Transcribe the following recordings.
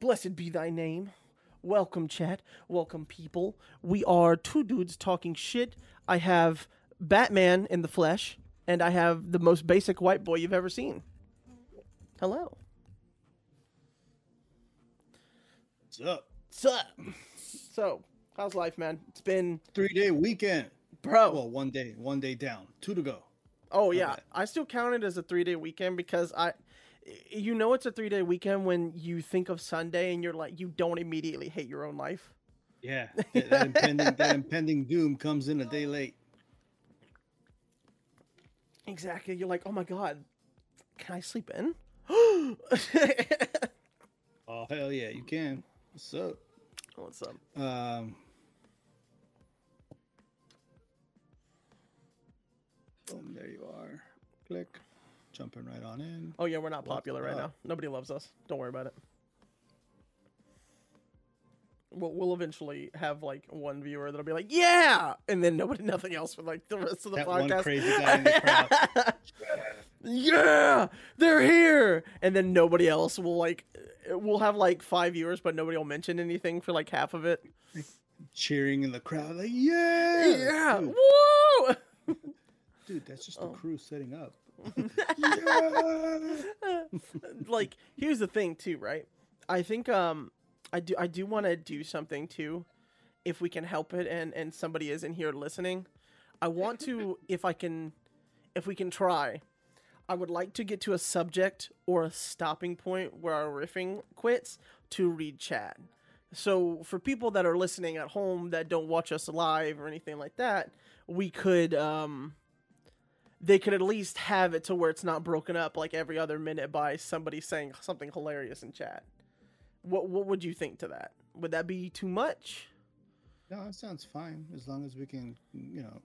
Blessed be thy name. Welcome, chat. Welcome, people. We are two dudes talking shit. I have Batman in the flesh, and I have the most basic white boy you've ever seen. Hello. What's up? What's up? So, how's life, man? It's been... 3-day weekend. Bro. Well, one day down. 2 to go. Oh, yeah. Okay. I still count it as a 3-day weekend because you know it's a 3-day weekend when you think of Sunday and you're like, you don't immediately hate your own life. Yeah. That impending doom comes in a day late. Exactly. You're like, oh, my God. Can I sleep in? Oh, hell yeah. You can. What's up? What's up? There you are. Click. Jumping right on in. Oh, yeah, we're not popular right now. Nobody loves us. Don't worry about it. We'll eventually have, like, one viewer that'll be like, yeah! And then nothing else for, like, the rest of the podcast. That one crazy guy in the crowd. Yeah! They're here! And then nobody else will, like, we'll have, like, 5 viewers, but nobody will mention anything for, like, half of it. Cheering in the crowd, like, yeah! Yeah! Dude. Woo! Dude, that's just the crew setting up. Like, here's the thing too, right? I think I do want to do something too, if we can help it, and somebody is in here listening. I want to, if we can try, I would like to get to a subject or a stopping point where our riffing quits to read chat. So for people that are listening at home that don't watch us live or anything like that, we could they could at least have it to where it's not broken up like every other minute by somebody saying something hilarious in chat. What would you think to that? Would that be too much? No, it sounds fine. As long as we can, you know,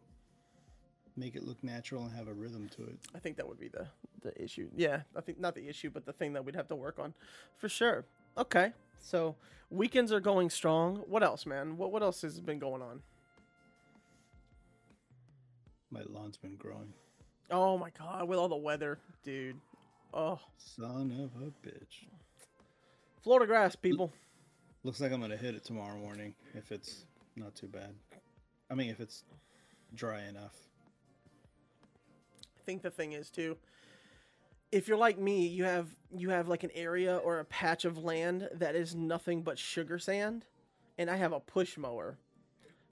make it look natural and have a rhythm to it. I think that would be the issue. Yeah, I think not the issue, but the thing that we'd have to work on for sure. Okay, so weekends are going strong. What else, man? What else has been going on? My lawn's been growing. Oh my God, with all the weather, dude. Oh. Son of a bitch. Florida grass, people. Looks like I'm going to hit it tomorrow morning if it's not too bad. I mean, if it's dry enough. I think the thing is, too, if you're like me, you have like an area or a patch of land that is nothing but sugar sand, and I have a push mower.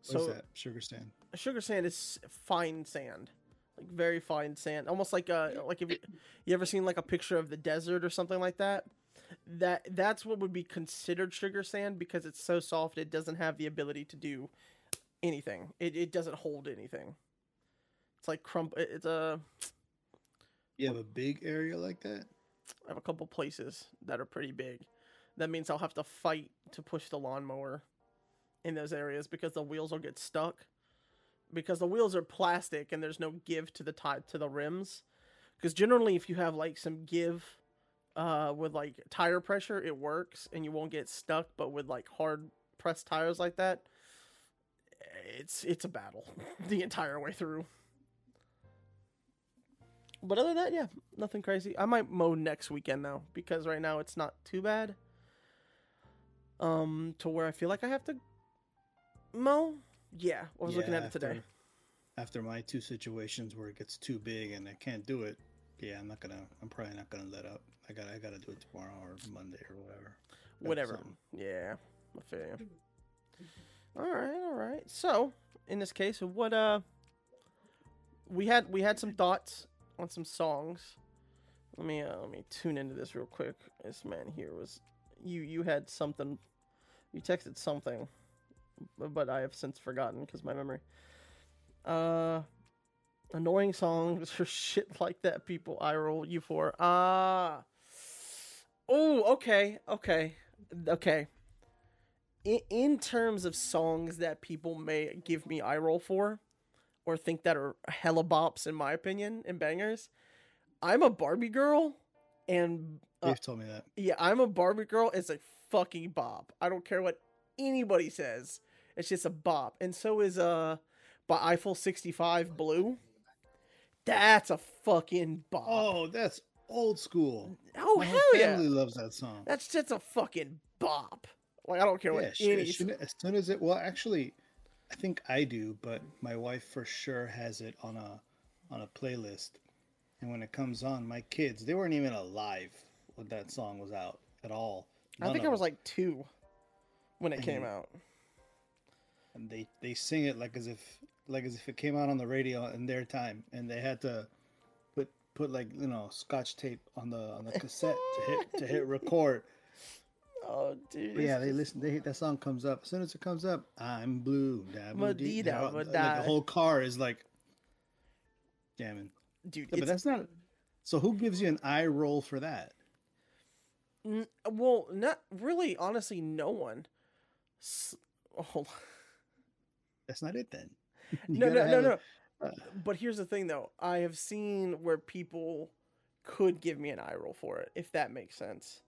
What's that? Sugar sand. Sugar sand is fine sand. Like very fine sand, almost like if you ever seen like a picture of the desert or something like that. That's what would be considered sugar sand because it's so soft it doesn't have the ability to do anything. It doesn't hold anything. It's like It's a. You have a big area like that? I have a couple places that are pretty big. That means I'll have to fight to push the lawnmower in those areas because the wheels will get stuck. Because the wheels are plastic and there's no give to the top, to the rims. Because generally if you have like some give with like tire pressure, it works and you won't get stuck. But with like hard pressed tires like that, it's a battle the entire way through. But other than that, yeah, nothing crazy. I might mow next weekend though, because right now it's not too bad. To where I feel like I have to mow. Yeah, I was looking at it today. After my 2 situations where it gets too big and I can't do it, yeah, I'm probably not gonna let up. I gotta do it tomorrow or Monday or whatever. Whatever. Yeah, I feel you. All right. So in this case, what we had some thoughts on some songs. Let me tune into this real quick. This man here was you had something. You texted something. But I have since forgotten because my memory. Annoying songs or shit like that, people. I roll you for. Okay. In terms of songs that people may give me eye roll for, or think that are hella bops, in my opinion, and bangers, I'm a Barbie Girl, and you've told me that. Yeah, I'm a Barbie Girl. It's a fucking bop. I don't care what anybody says. It's just a bop. And so is by Eiffel 65 Blue. That's a fucking bop. Oh, that's old school. Oh, hell yeah. My family loves that song. That's just a fucking bop. Like, I don't care what it is. As soon as it... Well, actually, I think I do, but my wife for sure has it on a playlist. And when it comes on, my kids, they weren't even alive when that song was out at all. None I think I was like 2 when it came out. And they sing it like as if it came out on the radio in their time, and they had to put like, you know, scotch tape on the cassette to hit record. Oh, dude. But yeah, that song comes up. As soon as it comes up, I'm blue. The whole car is like jamming. Dude, but that's not... So who gives you an eye roll for that? Well, not really, honestly, no one. That's not it then. No. But here's the thing, though. I have seen where people could give me an eye roll for it, if that makes sense.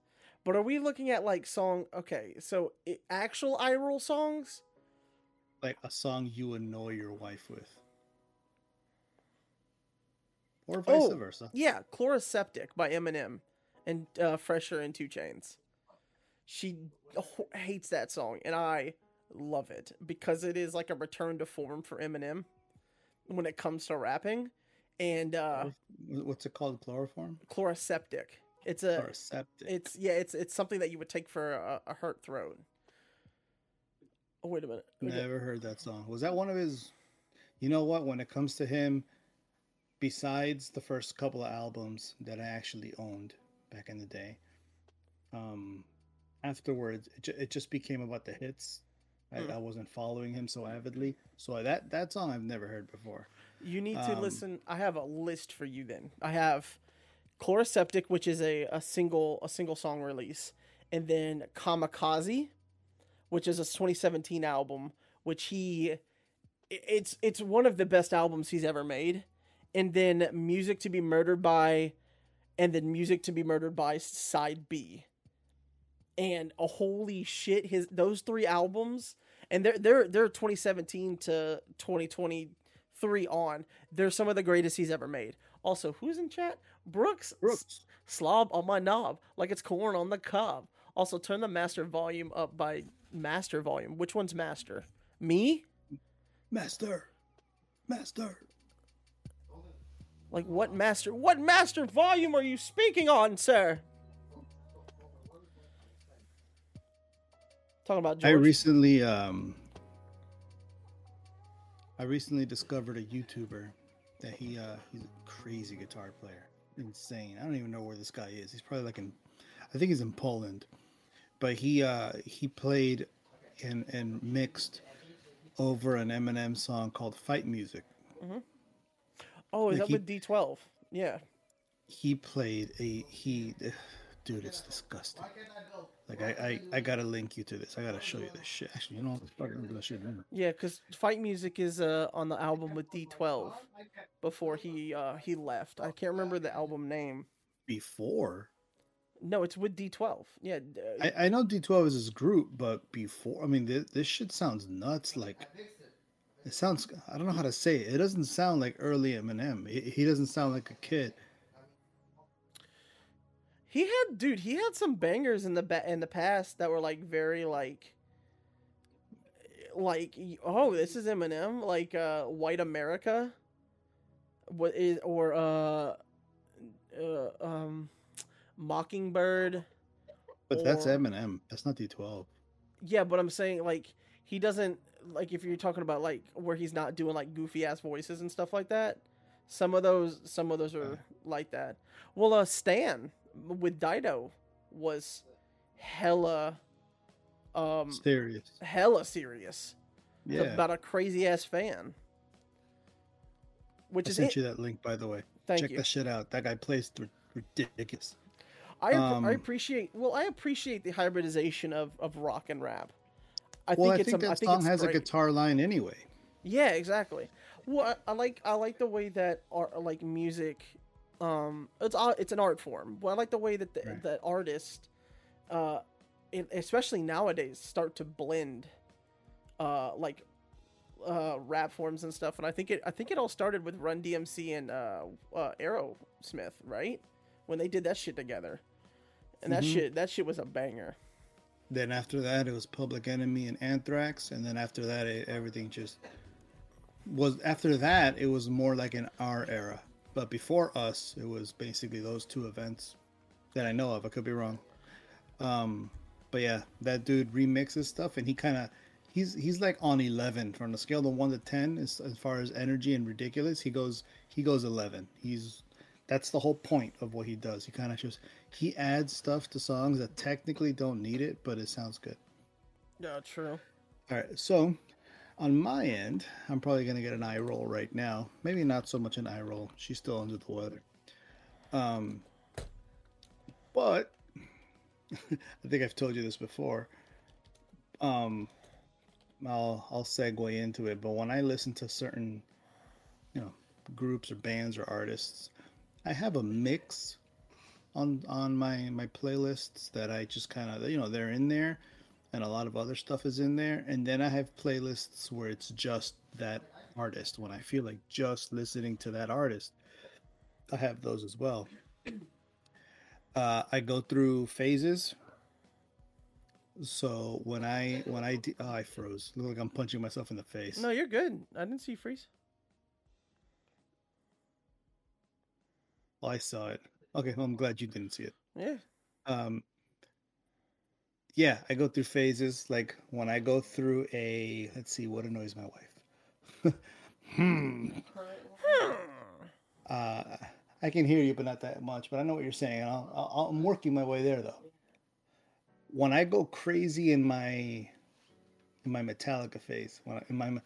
But are we looking at, like, song... Okay, so actual eye roll songs? Like a song you annoy your wife with. Or vice versa. Yeah, Chloraseptic by Eminem and Fresher and 2 Chainz. She hates that song, and I love it because it is like a return to form for Eminem when it comes to rapping. And what's it called? Chloroform? Chloraseptic. It's something that you would take for a hurt throat. Oh, wait a minute. Never heard that song. Was that one of his... You know what? When it comes to him, besides the first couple of albums that I actually owned back in the day, afterwards it just became about the hits. I wasn't following him so avidly, so that song I've never heard before. You need to listen. I have a list for you. Then I have Chloraseptic, which is a single song release, and then Kamikaze, which is a 2017 album, which it's one of the best albums he's ever made. And then Music to be Murdered By Side B. And holy shit, those 3 albums, and they're 2017 to 2023 on. They're some of the greatest he's ever made. Also, who's in chat? Brooks. Slob on my knob, like it's corn on the cob. Also, turn the master volume up by master volume. Which one's master? Me? Master. Like, what master volume are you speaking on, sir? Talking about George. I recently discovered a YouTuber that he's a crazy guitar player. Insane. I don't even know where this guy is. He's probably I think he's in Poland. But he played and mixed over an Eminem song called Fight Music. Mm-hmm. Oh, is like that with D12? Yeah. He played dude, it's disgusting. Like, I gotta link you to this. I gotta show you this shit. Actually, you know, I'm gonna show you remember. Yeah, because Fight Music is on the album with D12 before he left. I can't remember the album name. Before? No, it's with D12. Yeah. I know D12 is his group, but before, I mean, this shit sounds nuts. Like, it sounds, I don't know how to say it. It doesn't sound like early Eminem. He doesn't sound like a kid. He had some bangers in the past that were like very like oh, this is Eminem, like White America. What is or Mockingbird. But that's Eminem. That's not D12. Yeah, but I'm saying like he doesn't. Like if you're talking about like where he's not doing like goofy ass voices and stuff like that, some of those are like that. Well, Stan with Dido was hella serious. Yeah, it's about a crazy ass fan. Which I sent you that link, by the way. Check that shit out. That guy plays ridiculous. I appreciate the hybridization of rock and rap. I think that song has a guitar line anyway. Yeah, exactly. Well, I like the way that art, like music, it's an art form. Well, I like the way that that artists, especially nowadays, start to blend, rap forms and stuff. And I think it all started with Run DMC and Aerosmith, right? when they did that shit together. And that shit was a banger. Then after that, it was Public Enemy and Anthrax. And then after that, everything just was... After that, it was more like in our era. But before us, it was basically those two events that I know of. I could be wrong. But yeah, that dude remixes stuff. And he kind of... He's like on 11. From the scale of 1 to 10, as far as energy and ridiculous, he goes 11. That's the whole point of what he does. He kind of just... He adds stuff to songs that technically don't need it, but it sounds good. Yeah, true. All right, so on my end, I'm probably going to get an eye roll right now. Maybe not so much an eye roll. She's still under the weather. But I think I've told you this before. I'll segue into it, but when I listen to certain, groups or bands or artists, I have a mix on my playlists that I just kind of, they're in there, and a lot of other stuff is in there. And then I have playlists where it's just that artist. When I feel like just listening to that artist, I have those as well. I go through phases. So I froze. Look like I'm punching myself in the face. No, you're good. I didn't see you freeze. Well, I saw it. Okay, well, I'm glad you didn't see it. Yeah. Yeah, I go through phases. Like when I go through let's see, what annoys my wife. I can hear you, but not that much. But I know what you're saying. I'm working my way there, though. When I go crazy in my Metallica phase, in my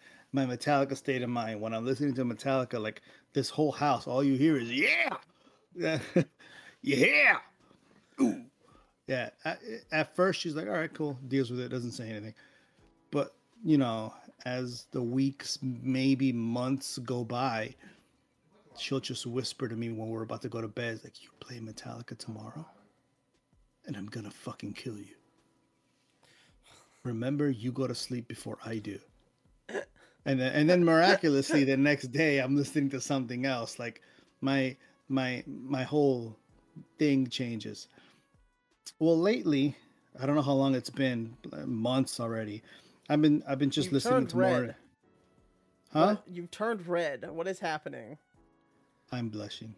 Metallica state of mind, when I'm listening to Metallica, like this whole house, all you hear is yeah, yeah, ooh, yeah. At first, she's like, "All right, cool," deals with it, doesn't say anything. But as the weeks, maybe months go by, she'll just whisper to me when we're about to go to bed, like, "You play Metallica tomorrow? And I'm gonna fucking kill you. Remember, you go to sleep before I do." And then miraculously the next day I'm listening to something else. Like my whole thing changes. Well, lately, I don't know how long it's been, months already. I've been just listening to more. Huh? You've turned red. What is happening? I'm blushing.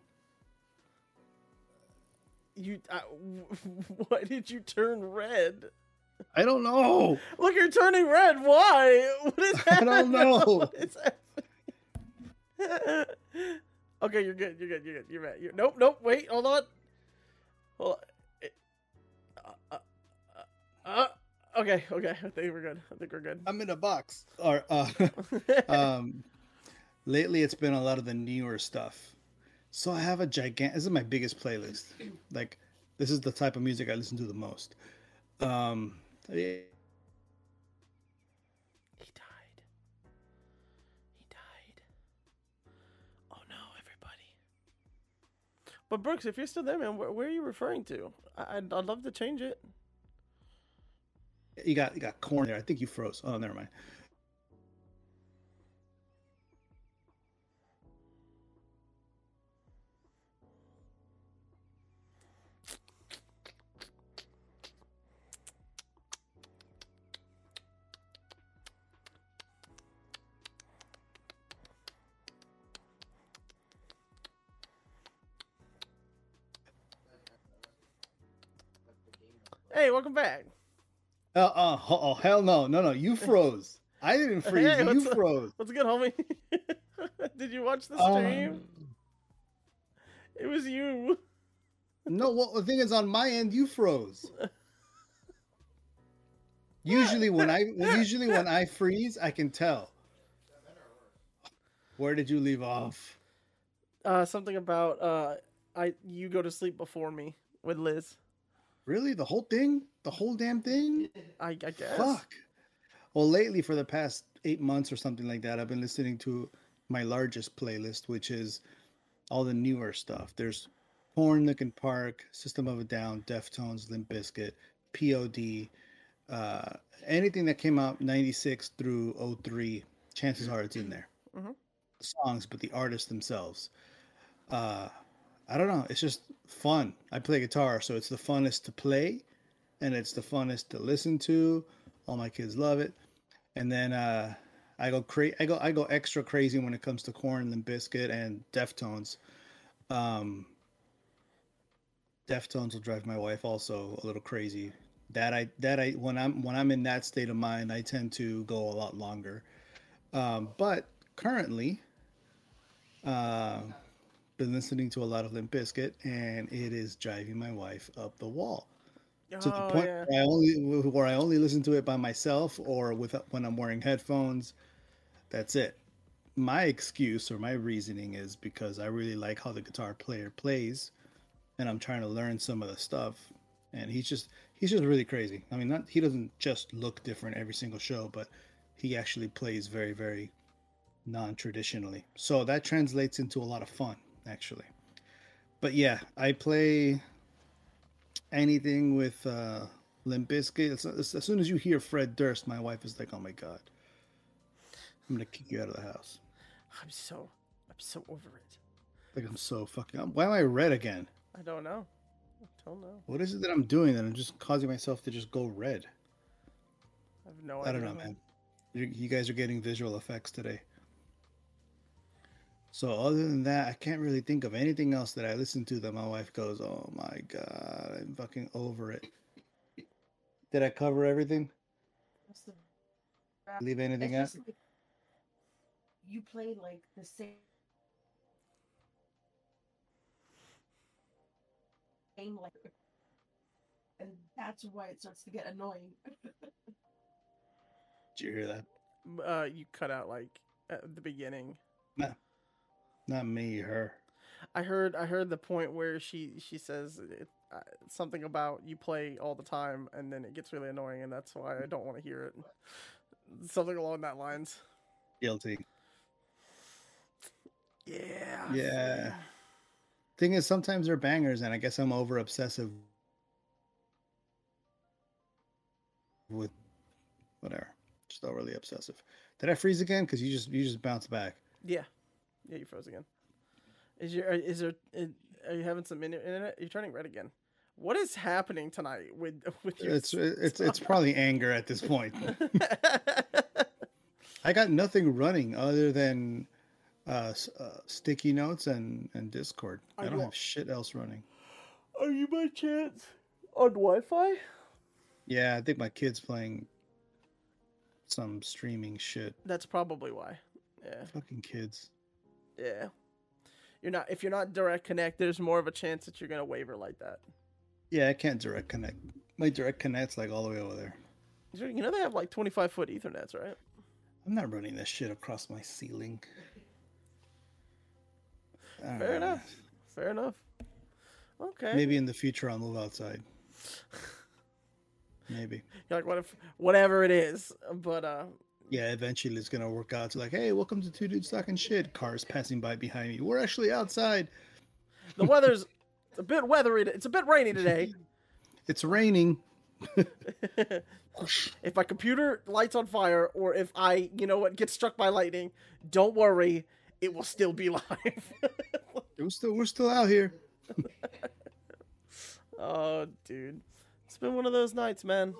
Why did you turn red? I don't know. Look, you're turning red. Why? What is happening? I don't know. Okay, you're good. You're good. You're good. You're right. Nope. Wait. Hold on. Okay. I think we're good. I'm in a box. Or lately, it's been a lot of the newer stuff. So I have this is my biggest playlist. Like, this is the type of music I listen to the most. He died. Oh no, everybody. But Brooks, if you're still there, man, where are you referring to? I'd love to change it. You got corn there. I think you froze. Oh, never mind. Hey, welcome back. Oh, hell no. No, you froze. I didn't freeze. Hey, you froze. What's good, homie? Did you watch the stream? It was you. No, well, the thing is, on my end, you froze. Usually when I freeze, I can tell. Where did you leave off? Something about you go to sleep before me with Liz. Really? The whole thing? The whole damn thing? I guess. Fuck. Well, lately, for the past 8 months or something like that, I've been listening to my largest playlist, which is all the newer stuff. There's Korn, Linkin Park, System of a Down, Deftones, Limp Bizkit, POD, anything that came out 96 through 03, chances are it's in there. Songs, but the artists themselves. I don't know. It's just fun. I play guitar, so it's the funnest to play, and it's the funnest to listen to. All my kids love it. And then I go extra crazy when it comes to Korn, Limp Bizkit, and Deftones. Deftones will drive my wife also a little crazy. That I when I'm in that state of mind, I tend to go a lot longer. But currently, been listening to a lot of Limp Bizkit, and it is driving my wife up the wall. To the point where I only listen to it by myself or when I'm wearing headphones. That's it. My excuse or my reasoning is because I really like how the guitar player plays, and I'm trying to learn some of the stuff. And he's just really crazy. I mean, he doesn't just look different every single show, but he actually plays very, very non-traditionally. So that translates into a lot of fun, actually. But yeah, I play anything with Limp Bizkit. As soon as you hear Fred Durst, my wife is like, "Oh my god, I'm gonna kick you out of the house." I'm so over it. Like, I'm so fucking. Why am I red again? I don't know. What is it that I'm doing that I'm just causing myself to just go red? I have no idea. I don't know, man. You guys are getting visual effects today. So other than that, I can't really think of anything else that I listen to that my wife goes, "Oh my god, I'm fucking over it." Did I cover everything? Leave anything out? Like, you play like the same like, and that's why it starts to get annoying. Did you hear that? You cut out like at the beginning. Nah. Not me, her. I heard the point where she says something about you play all the time, and then it gets really annoying, and that's why I don't want to hear it. Something along that lines. Guilty. Yeah. Yeah. Thing is, sometimes they're bangers, and I guess I'm over obsessive with whatever. Just overly obsessive. Did I freeze again? Because you just bounced back. Yeah. Yeah, you froze again. Are you having some internet? You're turning red again. What is happening tonight with your? It's probably anger at this point. I got nothing running other than sticky notes and Discord. I don't have shit else running. Are you by chance on Wi-Fi? Yeah, I think my kid's playing some streaming shit. That's probably why. Yeah. Fucking kids. Yeah, if you're not direct connect, there's more of a chance that you're gonna waver like that. Yeah, I can't direct connect. My direct connect's like all the way over there. You know they have like 25-foot Ethernets, right? I'm not running this shit across my ceiling. Fair enough. Okay. Maybe in the future I'll move outside. Maybe. You're like, whatever it is, but yeah, eventually it's gonna work out. It's like, hey, welcome to Two Dudes Talking Shit. Cars passing by behind me. We're actually outside. The weather's a bit weathery. It's a bit rainy today. It's raining. If my computer lights on fire, or if I, get struck by lightning, don't worry, it will still be live. we're still out here. Oh, dude, it's been one of those nights, man.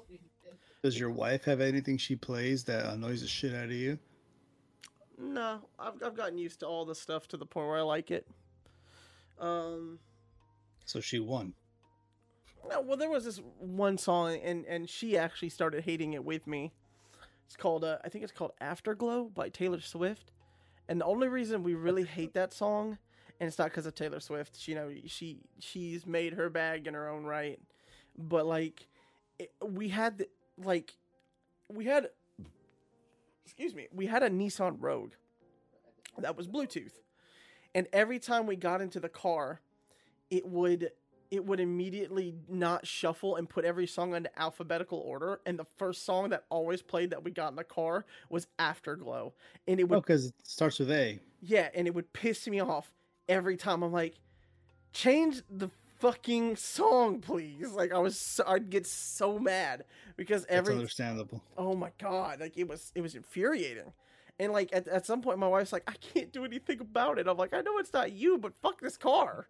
Does your wife have anything she plays that annoys the shit out of you? No, I've gotten used to all this stuff to the point where I like it. So she won. No, well, there was this one song, and she actually started hating it with me. It's called, I think it's called Afterglow by Taylor Swift. And the only reason we really hate that song, and it's not because of Taylor Swift. She's made her bag in her own right, but like we had a Nissan Rogue that was Bluetooth, and every time we got into the car, it would immediately not shuffle and put every song into alphabetical order. And the first song that always played that we got in the car was Afterglow, and it would because it starts with A. Yeah, and it would piss me off every time. I'm like, change the fucking song, please. Like, I'd get so mad because that's understandable. Oh my god, like it was infuriating. And like at some point my wife's like, I can't do anything about it. I'm like, I know it's not you, but fuck this car.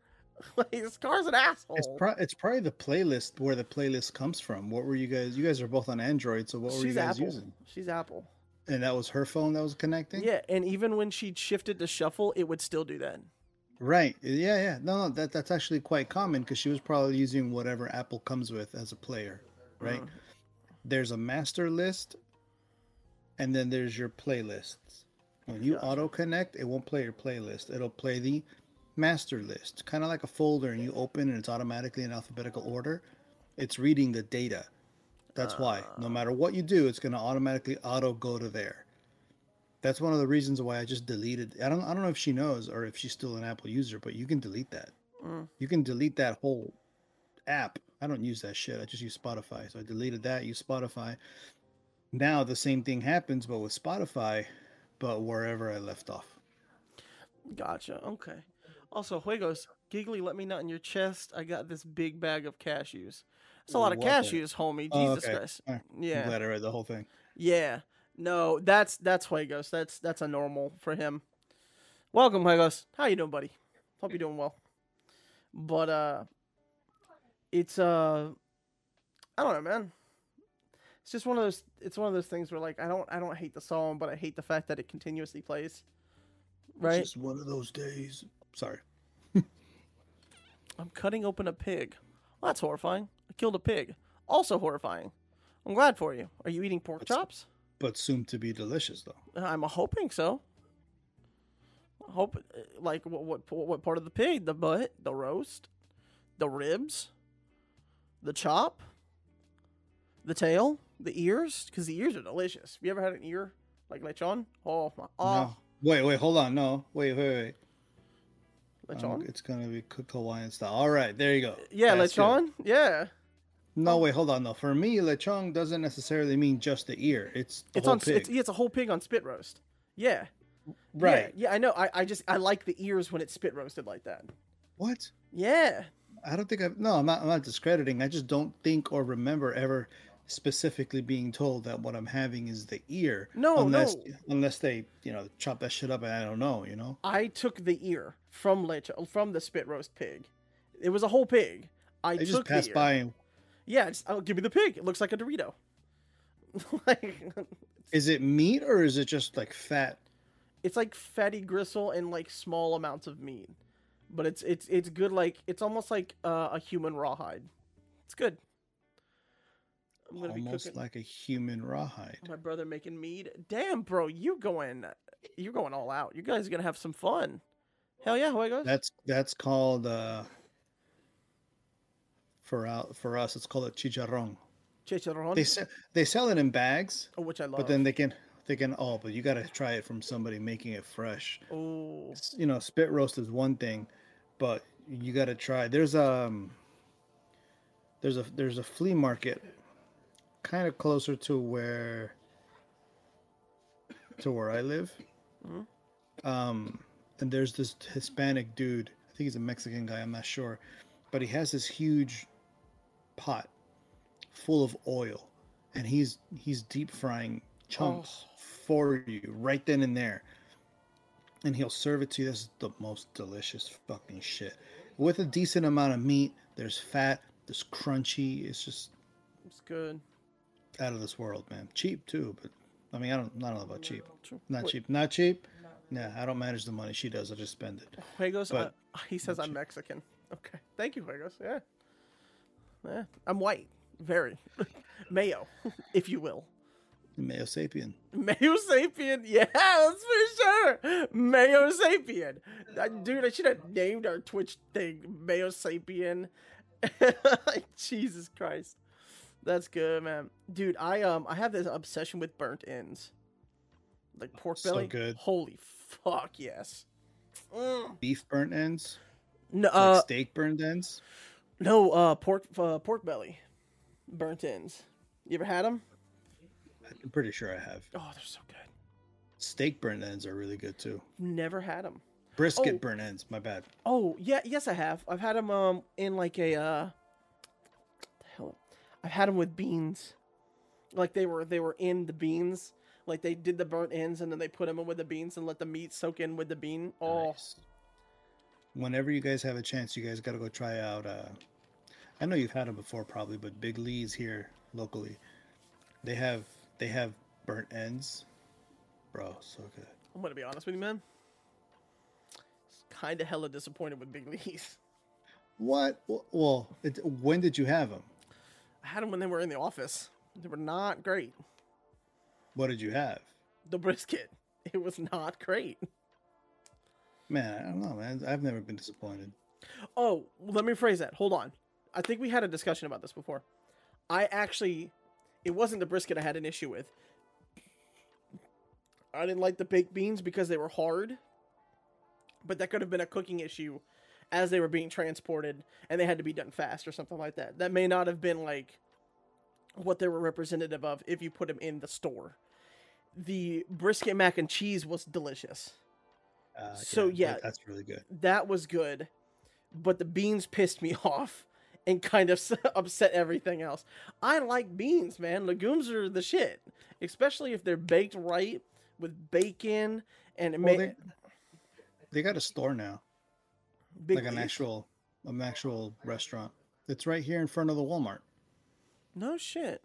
Like, Scar's an asshole. It's probably the playlist, where the playlist comes from. What were you guys? You guys are both on Android, so what were you guys using? She's Apple. And that was her phone that was connecting? Yeah, and even when she shifted to Shuffle, it would still do that. Right. Yeah, yeah. No, that's actually quite common, because she was probably using whatever Apple comes with as a player, right? Mm-hmm. There's a master list, and then there's your playlists. When you auto-connect, it won't play your playlist. It'll play the master list, kind of like a folder, and you open, and it's automatically in alphabetical order. It's reading the data. That's why. No matter what you do, it's going to automatically auto-go to there. That's one of the reasons why I just deleted. I don't know if she knows or if she's still an Apple user, but you can delete that. Mm. You can delete that whole app. I don't use that shit. I just use Spotify. So I deleted that, use Spotify. Now the same thing happens, but with Spotify, but wherever I left off. Gotcha. Okay. Also, Juegos, Giggly, let me nut in your chest. I got this big bag of cashews. That's a lot of cashews, homie. Jesus Christ. Right. Yeah. I'm glad I read the whole thing. Yeah. No, that's Juegos. That's a normal for him. Welcome, Juegos. How you doing, buddy? Hope you're doing well. But it's I don't know, man. It's just one of those. It's one of those things where, like, I don't hate the song, but I hate the fact that it continuously plays. Right. It's just one of those days. Sorry. I'm cutting open a pig. Well, that's horrifying. I killed a pig. Also horrifying. I'm glad for you. Are you eating pork chops? But soon to be delicious, though. I'm hoping so. I hope, like, what part of the pig? The butt, the roast, the ribs, the chop, the tail, the ears. Because the ears are delicious. Have you ever had an ear like lechon? Oh my! Oh. No. Wait, hold on. No, wait. Lechon. It's gonna be cooked Hawaiian style. All right, there you go. Yeah, that's lechon. Good. Yeah. No, wait, hold on though. For me, lechon doesn't necessarily mean just the ear. It's the whole pig. It's a whole pig on spit roast. Yeah. Right. Yeah, I know. I like the ears when it's spit roasted like that. What? Yeah. I'm not discrediting. I just don't think or remember ever specifically being told that what I'm having is the ear. Unless they, chop that shit up, and I don't know, I took the ear from the spit roast pig. It was a whole pig. I just passed by and yeah, give me the pig. It looks like a Dorito. Is it meat or is it just like fat? It's like fatty gristle and like small amounts of meat, but it's good. Like it's almost like a human rawhide. It's good. I'm gonna almost be cooking like a human rawhide. My brother making mead. Damn, bro, you're going all out. You guys are gonna have some fun. Hell yeah, Juegos. That's called. For us, it's called a chicharrón. Chicharrón. They sell it in bags, which I love. But then but you gotta try it from somebody making it fresh. Oh, spit roast is one thing, but you gotta try. There's a flea market, kind of closer to where I live, mm-hmm. And there's this Hispanic dude. I think he's a Mexican guy. I'm not sure, but he has this huge pot full of oil, and he's deep frying chunks for you right then and there, and he'll serve it to you. This is the most delicious fucking shit, with a decent amount of meat. There's fat, there's crunchy. It's good, out of this world, man. Cheap too, but I mean, I don't know about cheap. Not cheap. Nah, I don't manage the money. She does. I just spend it. Juegos, he says I'm cheap. Mexican. Okay, thank you, Juegos. Yeah, I'm white. Very. Mayo, if you will. Mayo sapien. Mayo sapien. Yeah, that's for sure. Mayo sapien. Dude, I should have named our Twitch thing Mayo sapien. Jesus Christ. That's good, man. Dude, I have this obsession with burnt ends. Like pork belly. So good. Holy fuck, yes. Mm. Beef burnt ends? No, like steak burnt ends? No, pork belly. Burnt ends. You ever had them? I'm pretty sure I have. Oh, they're so good. Steak burnt ends are really good too. Never had them. Brisket burnt ends. My bad. Oh yeah, yes I have. I've had them in like a I've had them with beans. Like they were in the beans. Like they did the burnt ends and then they put them in with the beans and let the meat soak in with the bean. Oh, nice. whenever you guys have a chance, you guys got to go try out. I know you've had them before probably, but Big Lee's here locally. They have burnt ends, bro. So good. I'm gonna be honest with you, man. Kind of hella disappointed with Big Lee's. What? Well, when did you have them? I had them when they were in the office. They were not great. What did you have? The brisket. It was not great. Man, I don't know, man. I've never been disappointed. Oh, let me rephrase that. Hold on. I think we had a discussion about this before. It wasn't the brisket I had an issue with. I didn't like the baked beans because they were hard. But that could have been a cooking issue as they were being transported and they had to be done fast or something like that. That may not have been like what they were representative of if you put them in the store. The brisket mac and cheese was delicious. So yeah, that's really good. That was good. But the beans pissed me off and kind of upset everything else. I like beans, man. Legumes are the shit, especially if they're baked right with bacon and they got a store now. Big like an actual restaurant. It's right here in front of the Walmart. No shit.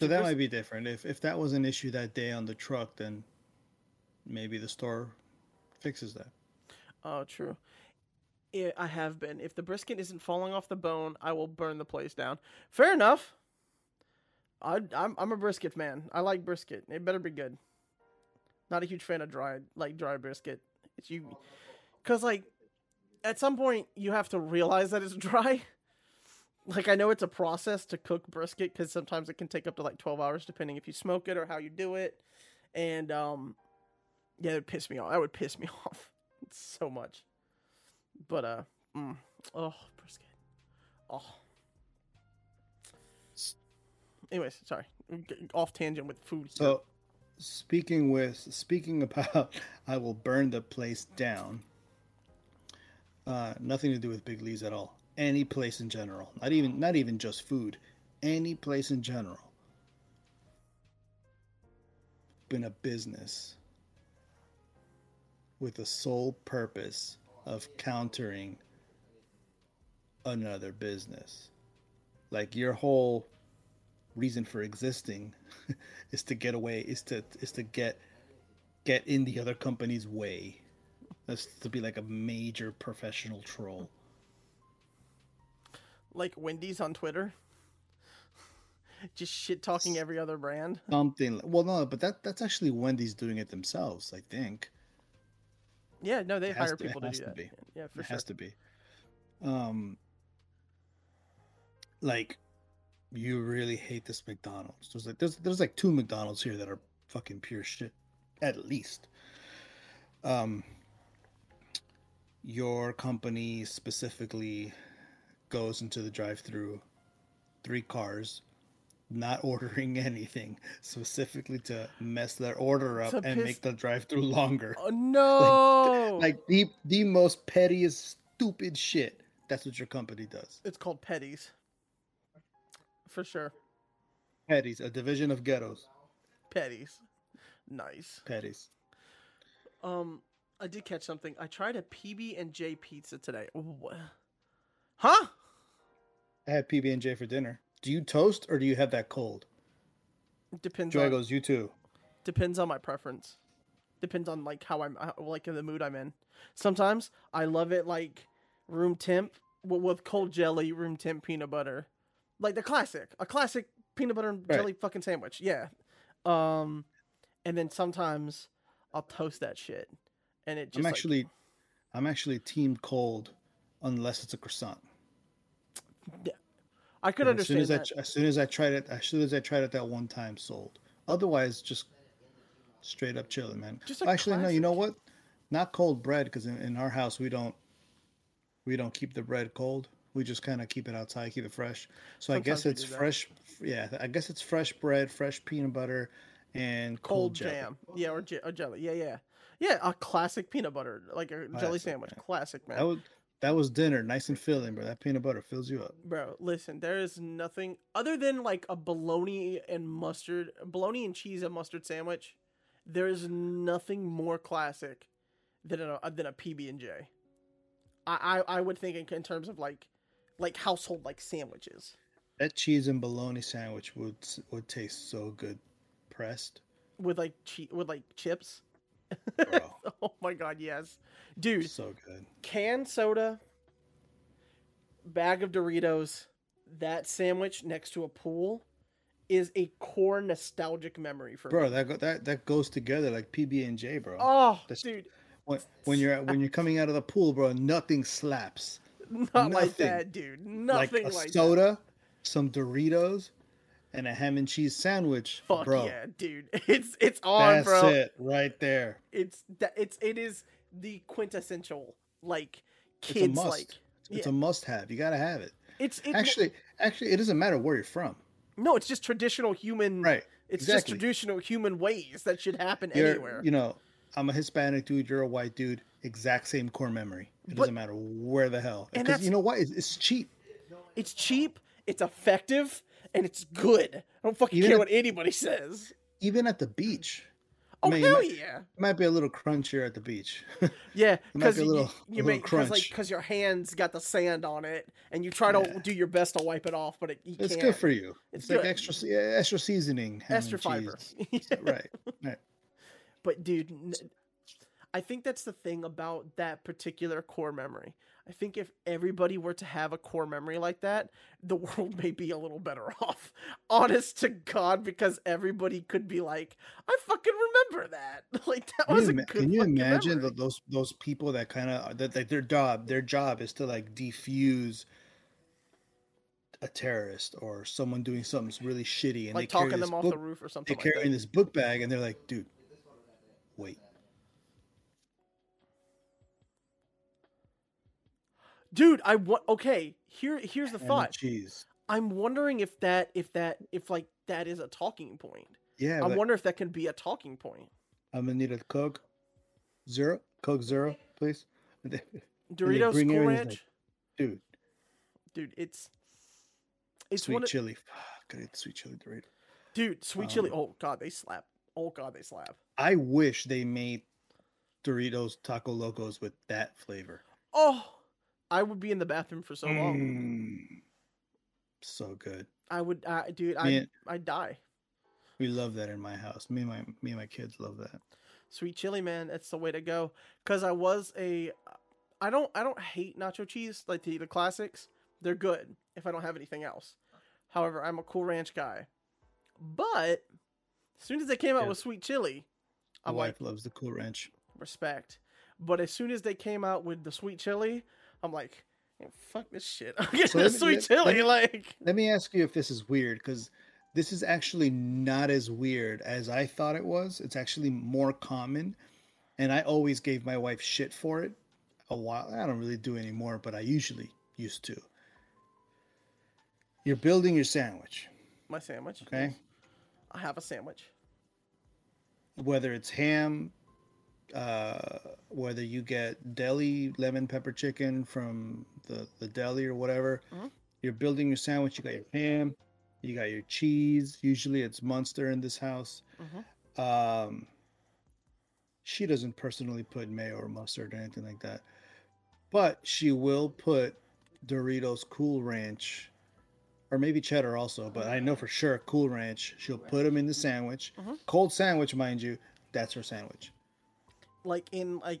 So that might be different. If that was an issue that day on the truck, then maybe the store fixes that. Oh, true. I have been. If the brisket isn't falling off the bone, I will burn the place down. Fair enough. I'm a brisket man. I like brisket. It better be good. Not a huge fan of dry brisket. It's you, cause like at some point you have to realize that it's dry. Like I know it's a process to cook brisket because sometimes it can take up to like 12 hours depending if you smoke it or how you do it. And yeah, it pissed me off. That would piss me off so much. But oh, brisket. Oh. Anyways, sorry, off tangent with food. So speaking about, I will burn the place down. Nothing to do with Big Lee's at all. Any place in general, not even just food. Any place in general. Been a business with the sole purpose of countering another business. Like your whole reason for existing is to get away, is to get in the other company's way. That's to be like a major professional troll. Like Wendy's on Twitter. Just shit talking every other brand. Something. Well, no, but that's actually Wendy's doing it themselves, I think. Yeah, no, they hire people to do that. Yeah, for sure. It has to be. Like, you really hate this McDonald's. There's like two McDonald's here that are fucking pure shit, at least. Your company specifically goes into the drive-thru, 3 cars, not ordering anything, specifically to mess their order up and make the drive-thru longer. Oh no! Like the most pettiest, stupid shit. That's what your company does. It's called Petties. For sure. Petties, a division of Ghettos. Petties. Nice. Petties. I did catch something. I tried a PB&J pizza today. What? Huh? I had PB&J for dinner. Do you toast or do you have that cold? Depends. Joy goes, you too. Depends on my preference. Depends on like how I'm like in the mood I'm in. Sometimes I love it like room temp with cold jelly, room temp peanut butter. Like the classic. A classic peanut butter and jelly fucking sandwich. Yeah. And then sometimes I'll toast that shit. And it just I'm actually team cold unless it's a croissant. Yeah. I could understand as soon as I tried it that one time, sold. Otherwise, just straight up chilling, man. No, you know what? Not cold bread, because in our house we don't keep the bread cold. We just kind of keep it outside, keep it fresh. So sometimes I guess it's fresh. Yeah, I guess it's fresh bread, fresh peanut butter, and cold jam. Jelly. Yeah, or jelly. Yeah. Yeah, a classic peanut butter, like a jelly sandwich. Man. Classic, man. That was dinner, nice and filling, bro. That peanut butter fills you up. Bro, listen, there is nothing other than like a bologna and cheese and mustard sandwich. There is nothing more classic than a PB&J. I would think in terms of like household like sandwiches. That cheese and bologna sandwich would taste so good pressed with like chips. Bro. Oh my god, yes, dude, so good. Canned soda, bag of Doritos, that sandwich next to a pool is a core nostalgic memory for me. That goes together like PB&J, bro. Oh, that's, dude, when you're coming out of the pool, bro, nothing slaps. Nothing like that, dude. Nothing like soda, that. Some Doritos, and a ham and cheese sandwich. Fuck bro. Yeah, dude. It's on, that's bro. That's it right there. It is the quintessential like kids it's a must. Like it's yeah. a must have. You gotta have it. Actually it doesn't matter where you're from. No, it's just traditional human. Right. It's exactly. just traditional human ways that should happen anywhere. You know, I'm a Hispanic dude. You're a white dude. Exact same core memory. It doesn't matter where the hell. Because you know what? It's cheap. It's cheap. It's effective, and it's good. I don't fucking care what anybody says. Even at the beach. Oh, man, hell yeah! It might be a little crunchier at the beach. Yeah, because your hands got the sand on it, and you try to do your best to wipe it off, but you can't. Good for you. It's like extra seasoning, extra fiber. Right. But dude, I think that's the thing about that particular core memory. I think if everybody were to have a core memory like that, the world may be a little better off. Honest to God, because everybody could be like, I fucking remember that. Like that was a good memory. Can you imagine those people that kind of that like their job is to like defuse a terrorist or someone doing something really shitty and like they talking them off the roof or something. They're carrying this book bag and they're like, dude, wait. Dude, here's the thought. Cheese. I'm wondering if that is a talking point. Yeah. I wonder if that can be a talking point. I'm gonna need a Coke Zero, please. Doritos Cool Ranch. Like, dude, it's sweet chili. Fuck, I need sweet chili Doritos. Dude, sweet chili. Oh god, they slap. I wish they made Doritos Taco Locos with that flavor. Oh. I would be in the bathroom for so long. So good. I would, dude. I'd die. We love that in my house. Me and my kids love that. Sweet chili, man. That's the way to go. Cause I don't hate nacho cheese like the classics. They're good if I don't have anything else. However, I'm a Cool Ranch guy. But as soon as they came out with sweet chili, my wife loves the Cool Ranch. Respect. But as soon as they came out with the sweet chili, I'm like, oh, fuck this shit. I'm getting sweet chili. Let me ask you if this is weird, because this is actually not as weird as I thought it was. It's actually more common, and I always gave my wife shit for it a while. I don't really do anymore, but I usually used to. You're building your sandwich. My sandwich. Okay. I have a sandwich. Whether it's ham, whether you get deli lemon pepper chicken from the deli or whatever, you're building your sandwich. You got your ham, you got your cheese. Usually it's Munster in this house. She doesn't personally put mayo or mustard or anything like that, but she will put Doritos Cool Ranch or maybe cheddar also, but I know for sure Cool Ranch. She'll put them in the sandwich. Cold sandwich, mind you. That's her sandwich. Like in the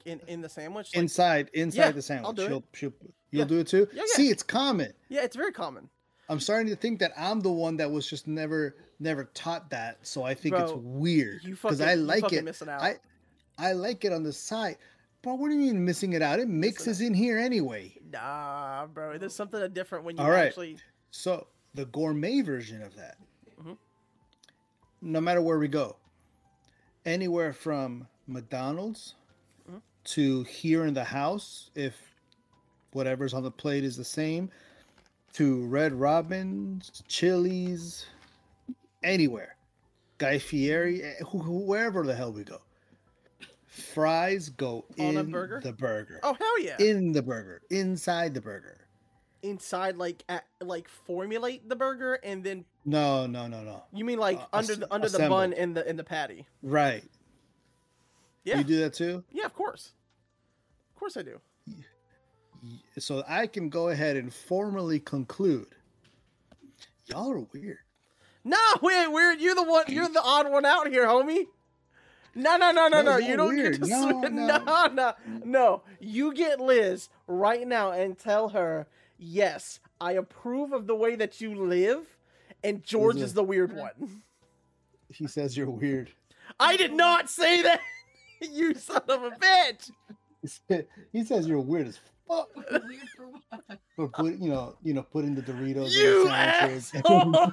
sandwich? Like, inside the sandwich. I'll do it. You'll do it too? Yeah, yeah. See, it's common. Yeah, it's very common. I'm starting to think that I'm the one that was just never taught that, so I think it's weird. Because I like it. Missing out. I like it on the side. Bro, what do you mean missing it out? It mixes in here anyway. Nah, bro. There's something different when you actually... So, the gourmet version of that. Mm-hmm. No matter where we go. Anywhere from... McDonald's to here in the house, if whatever's on the plate is the same, to Red Robin's, Chili's, anywhere, Guy Fieri, wherever the hell we go, fries go on the burger. Oh hell yeah! In the burger, inside the burger, formulate the burger and then no. You mean like under the bun and the patty, right? Yeah. You do that too? Yeah, of course. Of course I do. So I can go ahead and formally conclude, y'all are weird. No, we ain't weird. You're the one. You're the odd one out here, homie. No. You don't weird. Get to switch. No. You get Liz right now and tell her, yes, I approve of the way that you live, and George is the weird one. He says you're weird. I did not say that. You son of a bitch. He says you're weird as fuck. Weird for what? For put, you know, putting the Doritos. You asshole!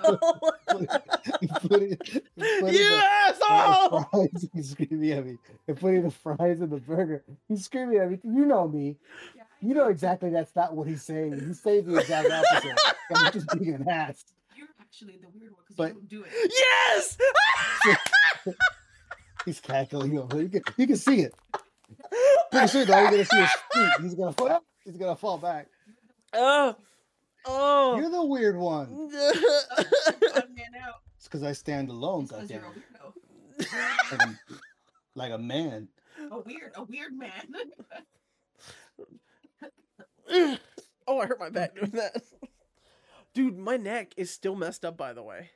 You asshole! Fries, he's screaming at me. And putting the fries in the burger, he's screaming at me. You know me. Yeah, you know exactly that's not what he's saying. He's saying the exact opposite. I'm just being an ass. You're actually the weird one because you don't do it. Yes. He's cackling over. You can see it. You're gonna see his feet. He's gonna fall back. Oh! You're the weird one. It's because I stand alone, goddamn. Like a man. A weird man. Oh, I hurt my back doing that. Dude, my neck is still messed up. By the way.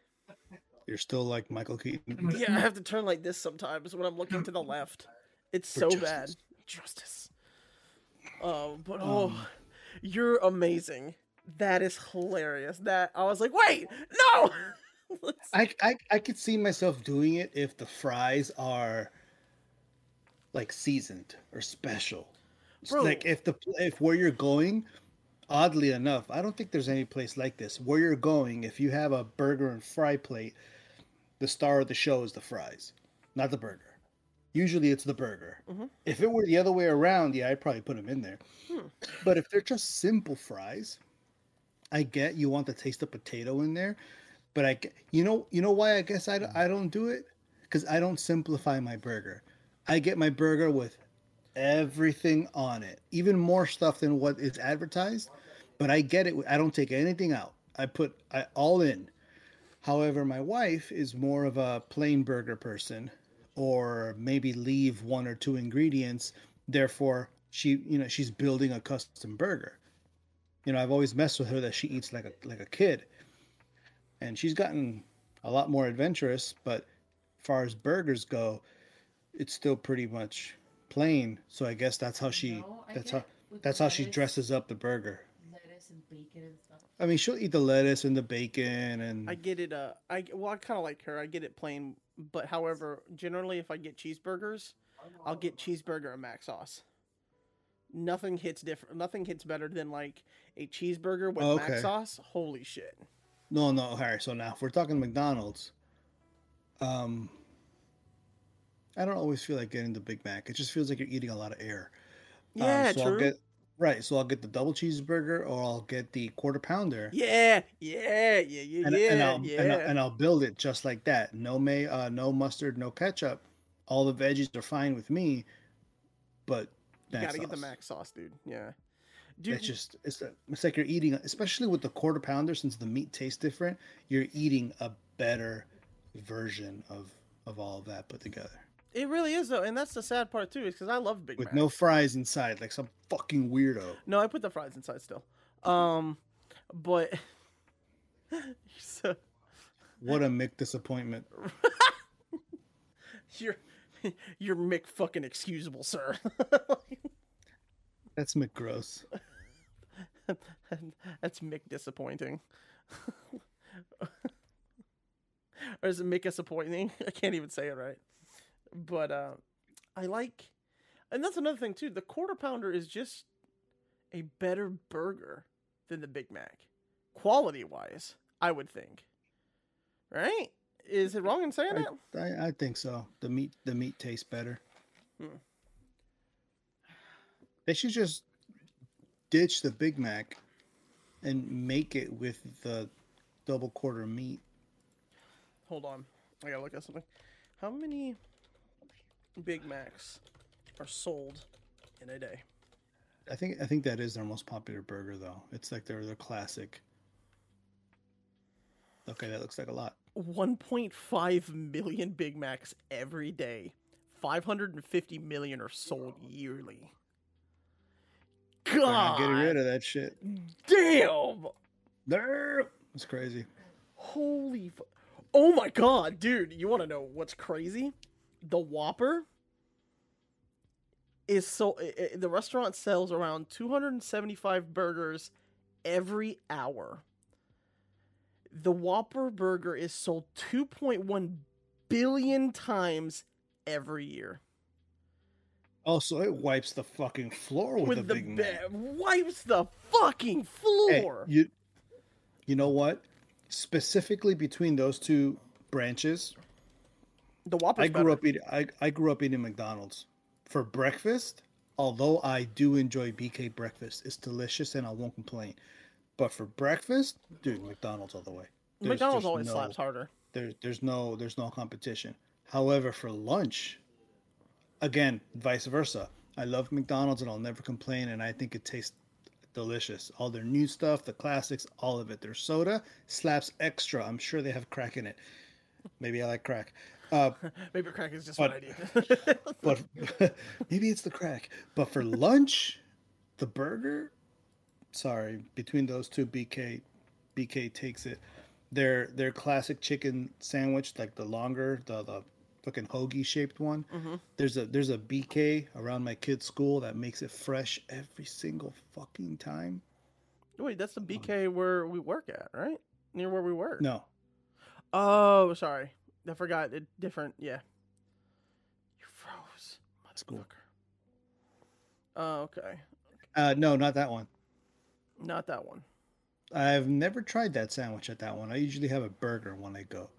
You're still like Michael Keaton. Yeah, I have to turn like this sometimes when I'm looking to the left. It's so bad. Justice. You're amazing. That is hilarious. That I was like, wait, no. I could see myself doing it if the fries are like seasoned or special. Bro. Like if where you're going, oddly enough, I don't think there's any place like this. Where you're going, if you have a burger and fry plate, the star of the show is the fries, not the burger. Usually it's the burger. Mm-hmm. If it were the other way around, yeah, I'd probably put them in there. But if they're just simple fries, I get you want the taste of potato in there. But you know why I guess I don't do it? Because I don't simplify my burger. I get my burger with everything on it, even more stuff than what is advertised. But I get it. I don't take anything out. I put all in. However, my wife is more of a plain burger person. Or maybe leave one or two ingredients. Therefore, she's building a custom burger. You know, I've always messed with her that she eats like a kid, and she's gotten a lot more adventurous. But as far as burgers go, it's still pretty much plain. So I guess that's how she dresses up the burger. Lettuce and bacon and stuff. I mean, she'll eat the lettuce and the bacon and. I get it. I kind of like her. I get it plain. But however, generally, if I get cheeseburgers, I'll get cheeseburger and mac sauce. Nothing hits different. Nothing hits better than like a cheeseburger with mac sauce. Holy shit! No, all right. So now, if we're talking McDonald's, I don't always feel like getting the Big Mac. It just feels like you're eating a lot of air. Yeah, so true. So I'll get the double cheeseburger, or I'll get the quarter pounder. And I'll build it just like that. No mustard, no ketchup. All the veggies are fine with me, but mac you gotta get the mac sauce, dude. Yeah, dude. It's like you're eating, especially with the quarter pounder, since the meat tastes different. You're eating a better version of all of that put together. It really is, though, and that's the sad part, too, is because I love Big Macs. With no fries inside, like some fucking weirdo. No, I put the fries inside still. But... so... What a Mick disappointment. You're Mick fucking excusable, sir. That's Mick gross. That's Mick disappointing. Or is it Mick disappointing? I can't even say it right. But I like, and that's another thing too. The quarter pounder is just a better burger than the Big Mac, quality wise. I would think. Right? Is it wrong in saying that? I think so. The meat tastes better. They should just ditch the Big Mac and make it with the double quarter meat. Hold on, I gotta look at something. How many Big Macs are sold in a day? I think that is their most popular burger, though. It's like their classic. Okay, that looks like a lot. 1.5 million Big Macs every day. 550 million are sold yearly. God. Getting rid of that shit. Damn. That's crazy. Holy. Oh my God, dude. You want to know what's crazy? The Whopper is the restaurant sells around 275 burgers every hour. The Whopper burger is sold 2.1 billion times every year. Also, it wipes the fucking floor with the Big Mac. Wipes the fucking floor. Hey, you know what? Specifically between those two branches, the Whopper's I grew up eating McDonald's for breakfast. Although I do enjoy BK breakfast, it's delicious and I won't complain. But for breakfast, dude, McDonald's all the way. McDonald's always slaps harder. There's no competition. However, for lunch, again, vice versa. I love McDonald's and I'll never complain, and I think it tastes delicious. All their new stuff, the classics, all of it. Their soda slaps extra. I'm sure they have crack in it. Maybe I like crack. Maybe crack is just what I need. But maybe it's the crack. But for lunch, the burger, sorry, between those two, BK takes it. Their classic chicken sandwich, like the longer, the fucking hoagie shaped one. Mm-hmm. There's a BK around my kid's school that makes it fresh every single fucking time. Wait, that's the BK where we work at, right? Near where we work. No. Oh, sorry, I forgot. It different. Yeah. You froze, motherfucker. School. Oh, okay. No, not that one. Not that one. I've never tried that sandwich at that one. I usually have a burger when I go.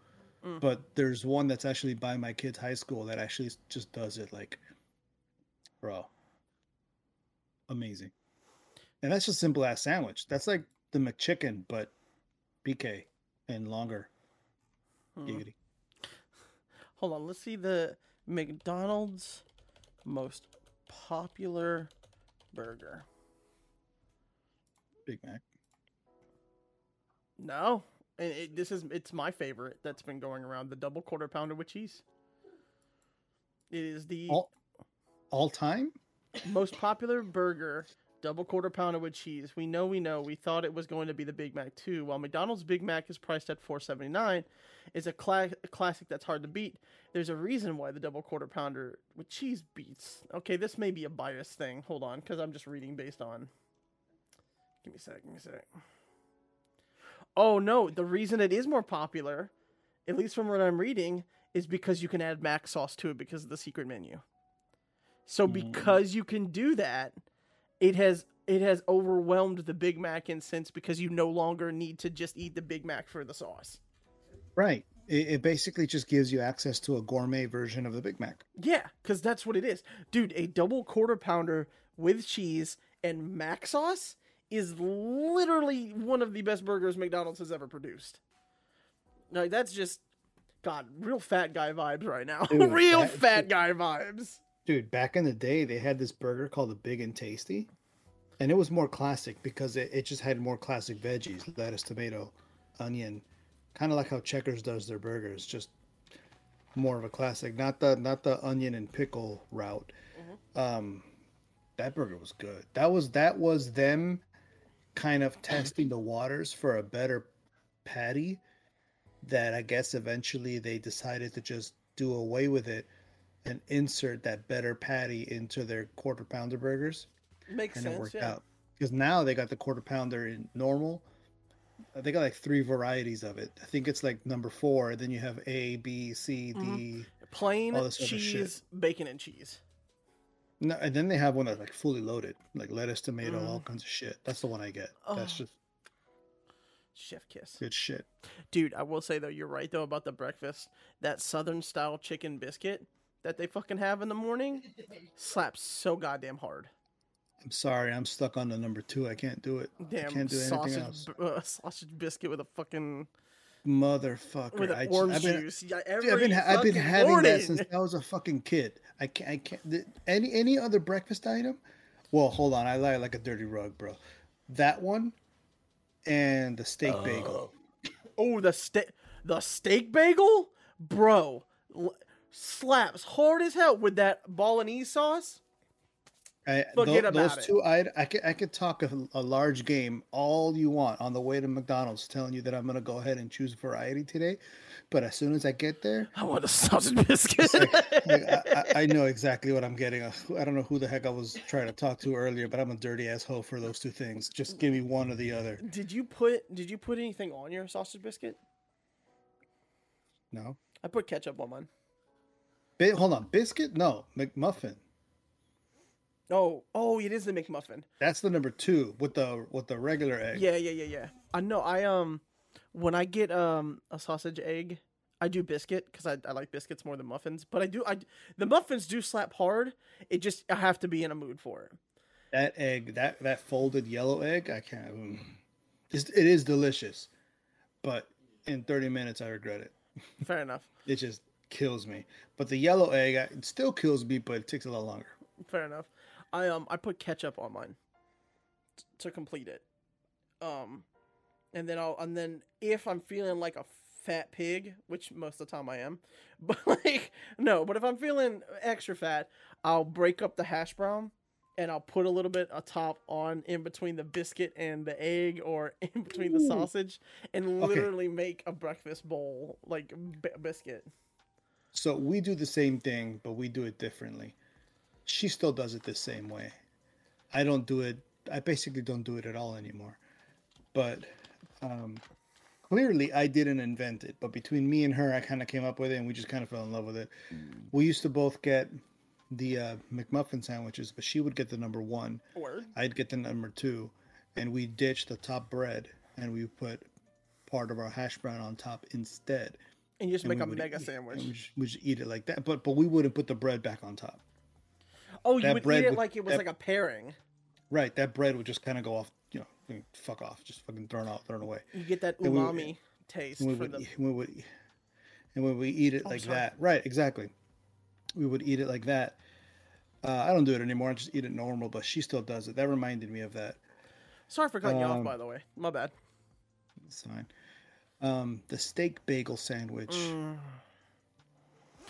Mm. But there's one that's actually by my kid's high school that actually just does it like, bro, amazing. And that's just a simple ass sandwich. That's like the McChicken, but BK and longer. Mm. Hold on. Let's see the McDonald's most popular burger. Big Mac. No, and it's my favorite that's been going around, the double quarter pounder with cheese. It is the all time most popular burger, double quarter pounder with cheese. We know. We thought it was going to be the Big Mac too. While McDonald's Big Mac is priced at $4.79, it's a classic that's hard to beat. There's a reason why the double quarter pounder with cheese beats. Okay, this may be a biased thing. Hold on, because I'm just reading based on. Give me a sec. Oh, no, the reason it is more popular, at least from what I'm reading, is because you can add mac sauce to it because of the secret menu. So because you can do that, it has overwhelmed the Big Mac in sense because you no longer need to just eat the Big Mac for the sauce. Right. It basically just gives you access to a gourmet version of the Big Mac. Yeah, because that's what it is. Dude, a double quarter pounder with cheese and mac sauce is literally one of the best burgers McDonald's has ever produced. Like, that's just, God, real fat guy vibes right now. Dude, fat guy vibes. Dude, back in the day, they had this burger called the Big and Tasty, and it was more classic because it just had more classic veggies, lettuce, tomato, onion, kind of like how Checkers does their burgers, just more of a classic, not the onion and pickle route. Mm-hmm. That burger was good. That was them kind of testing the waters for a better patty that I guess eventually they decided to just do away with it and insert that better patty into their quarter pounder burgers. Makes sense. It worked out. Because now they got the quarter pounder in normal. They got like 3 varieties of it. I think it's like number 4. Then you have A, B, C, D. Mm-hmm. Plain, cheese, bacon, and cheese. No, and then they have one that's like fully loaded, like lettuce, tomato, all kinds of shit. That's the one I get. Oh. That's just chef kiss. Good shit, dude. I will say though, you're right though about the breakfast. That Southern style chicken biscuit that they fucking have in the morning slaps so goddamn hard. I'm sorry, I'm stuck on the number 2. I can't do it. Damn, I can't do anything else. Sausage biscuit with a fucking motherfucker. With an orange juice. I've been having that since I was a fucking kid. I can't. Any other breakfast item? Well, hold on. I lie like a dirty rug, bro. That one and the steak bagel. Oh, the steak bagel, bro, slaps hard as hell with that bolognese sauce. Forget about those two. I could talk a large game all you want on the way to McDonald's, telling you that I'm gonna go ahead and choose variety today, but as soon as I get there, I want a sausage biscuit. I know exactly what I'm getting. I don't know who the heck I was trying to talk to earlier, but I'm a dirty asshole for those two things. Just give me one or the other. Did you put anything on your sausage biscuit? No. I put ketchup on mine. Hold on, biscuit? No, McMuffin. Oh, it is the McMuffin. That's the number 2 with the regular egg. Yeah. I know. I when I get a sausage egg, I do biscuit because I like biscuits more than muffins. But the muffins do slap hard. It just I have to be in a mood for it. That egg, that folded yellow egg, I can't. It is delicious, but in 30 minutes I regret it. Fair enough. It just kills me. But the yellow egg, it still kills me, but it takes a lot longer. Fair enough. I put ketchup on mine to complete it, and then if I'm feeling like a fat pig, which most of the time I am, but if I'm feeling extra fat, I'll break up the hash brown and I'll put a little bit atop on in between the biscuit and the egg, or in between the sausage, and literally make a breakfast bowl like biscuit. So we do the same thing, but we do it differently. She still does it the same way. I don't do it. I basically don't do it at all anymore. But clearly I didn't invent it. But between me and her, I kind of came up with it, and we just kind of fell in love with it. We used to both get the McMuffin sandwiches, but she would get the number 1. Word. I'd get the number 2. And we ditched the top bread, and we put part of our hash brown on top instead. And you just make a mega sandwich. We just eat it like that. But we wouldn't put the bread back on top. Oh, you would eat it like it was like a pairing. Right, that bread would just kind of go off, fuck off, just fucking thrown away. You get that umami taste. And when we eat it like that. Right, exactly. We would eat it like that. I don't do it anymore. I just eat it normal, but she still does it. That reminded me of that. Sorry for cutting you off, by the way. My bad. It's fine. The steak bagel sandwich.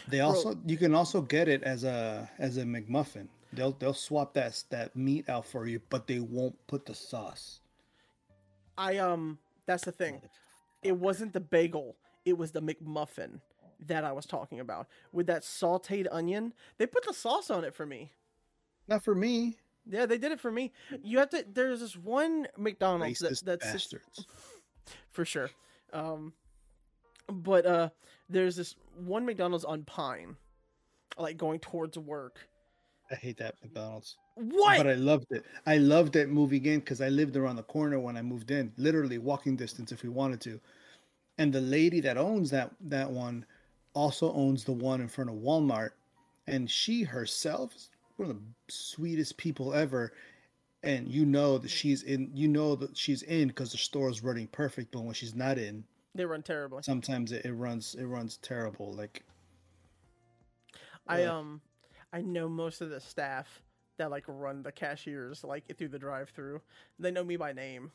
They also you can also get it as a McMuffin. They'll swap that meat out for you, but they won't put the sauce. That's the thing. It wasn't the bagel, it was the McMuffin that I was talking about. With that sauteed onion, they put the sauce on it for me. Not for me. Yeah, they did it for me. There's this one McDonald's that's bastards. For sure. But there's this one McDonald's on Pine, like going towards work. I hate that McDonald's. What? But I loved it. I loved that movie game because I lived around the corner when I moved in, literally walking distance if we wanted to. And the lady that owns that one also owns the one in front of Walmart. And she herself is one of the sweetest people ever. And you know that she's in because the store is running perfect, but when she's not in, they run terribly. Sometimes it runs terrible. Like I know most of the staff that like run the cashiers like through the drive-thru. They know me by name,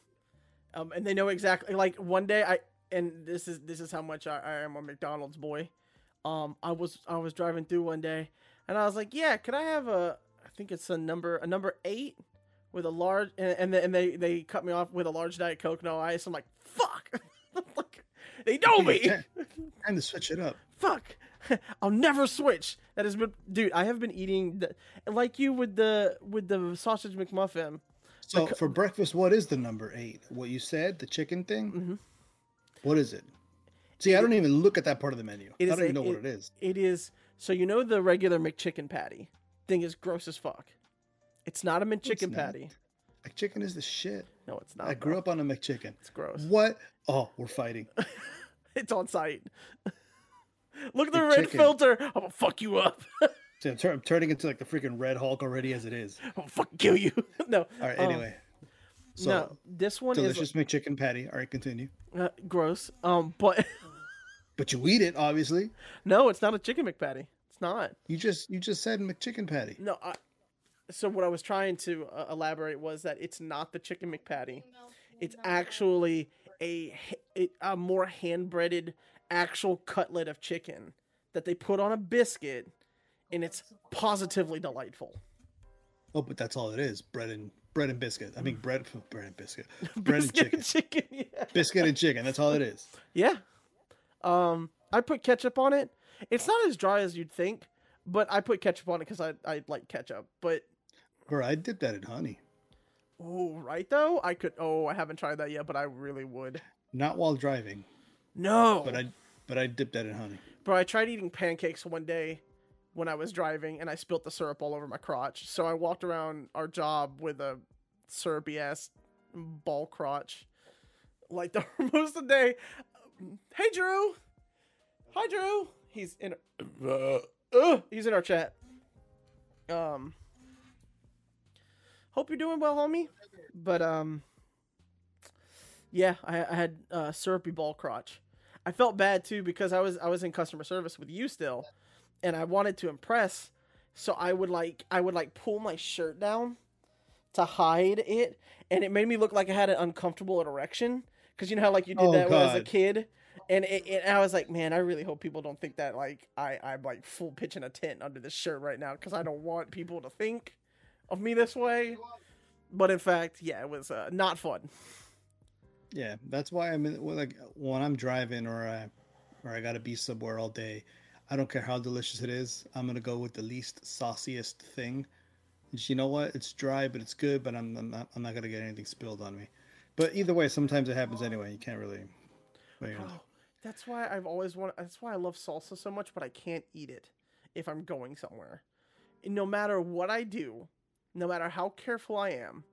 and they know exactly. Like one day this is how much I am a McDonald's boy. I was driving through one day, and I was like, yeah, could I have a number 8 with a large, and they cut me off with a large Diet Coke, no ice. I'm like, fuck. They know me. Time to switch it up. Fuck. I'll never switch. That has been, dude. I have been eating like you with the sausage McMuffin. So for breakfast, what is the number 8? What you said, the chicken thing. Mm-hmm. What is it? See, I don't even look at that part of the menu. I don't even know what it is. It is. So you know the regular McChicken patty thing is gross as fuck. It's not a McChicken patty. McChicken is the shit. No, it's not. I grew up on a McChicken. It's gross. What? Oh, we're fighting. It's on site. Look at the red filter. I'm going to fuck you up. See, I'm turning into like the freaking Red Hulk already as it is. I'm going to fucking kill you. No. All right, anyway. So, no, this one is... Delicious McChicken patty. All right, continue. Gross. But... But you eat it, obviously. No, it's not a chicken McPatty. It's not. You just said McChicken patty. No, So what I was trying to elaborate was that it's not the chicken McPatty. It's actually a more hand-breaded actual cutlet of chicken that they put on a biscuit, and it's positively delightful. Oh, but that's all it is. Bread and biscuit. I mean, bread and biscuit. Bread and chicken. Yeah. Biscuit and chicken. That's all it is. Yeah. I put ketchup on it. It's not as dry as you'd think, but I put ketchup on it because I like ketchup. But or I dip that in honey. Oh, right though? I could. Oh, I haven't tried that yet, but I really would. Not while driving. No. But I dipped that in honey. Bro, I tried eating pancakes one day when I was driving, and I spilt the syrup all over my crotch. So I walked around our job with a syrupy-ass ball crotch. Like, most of the day. Hey, Drew. Hi, Drew. He's in our chat. Hope you're doing well, homie. But, yeah, I had syrupy ball crotch. I felt bad, too, because I was in customer service with you still. And I wanted to impress, so I would pull my shirt down to hide it, and it made me look like I had an uncomfortable erection, because you know how like you did when I was a kid, and I was like, man, I really hope people don't think that like I'm like full pitching a tent under this shirt right now, because I don't want people to think of me this way. But in fact, yeah, it was not fun. Yeah, that's why when I'm driving or I gotta be somewhere all day. I don't care how delicious it is. I'm going to go with the least sauciest thing. And you know what? It's dry, but it's good, but I'm not going to get anything spilled on me. But either way, sometimes it happens anyway. You can't really... That's why I've always wanted... That's why I love salsa so much, but I can't eat it if I'm going somewhere. And no matter what I do, no matter how careful I am,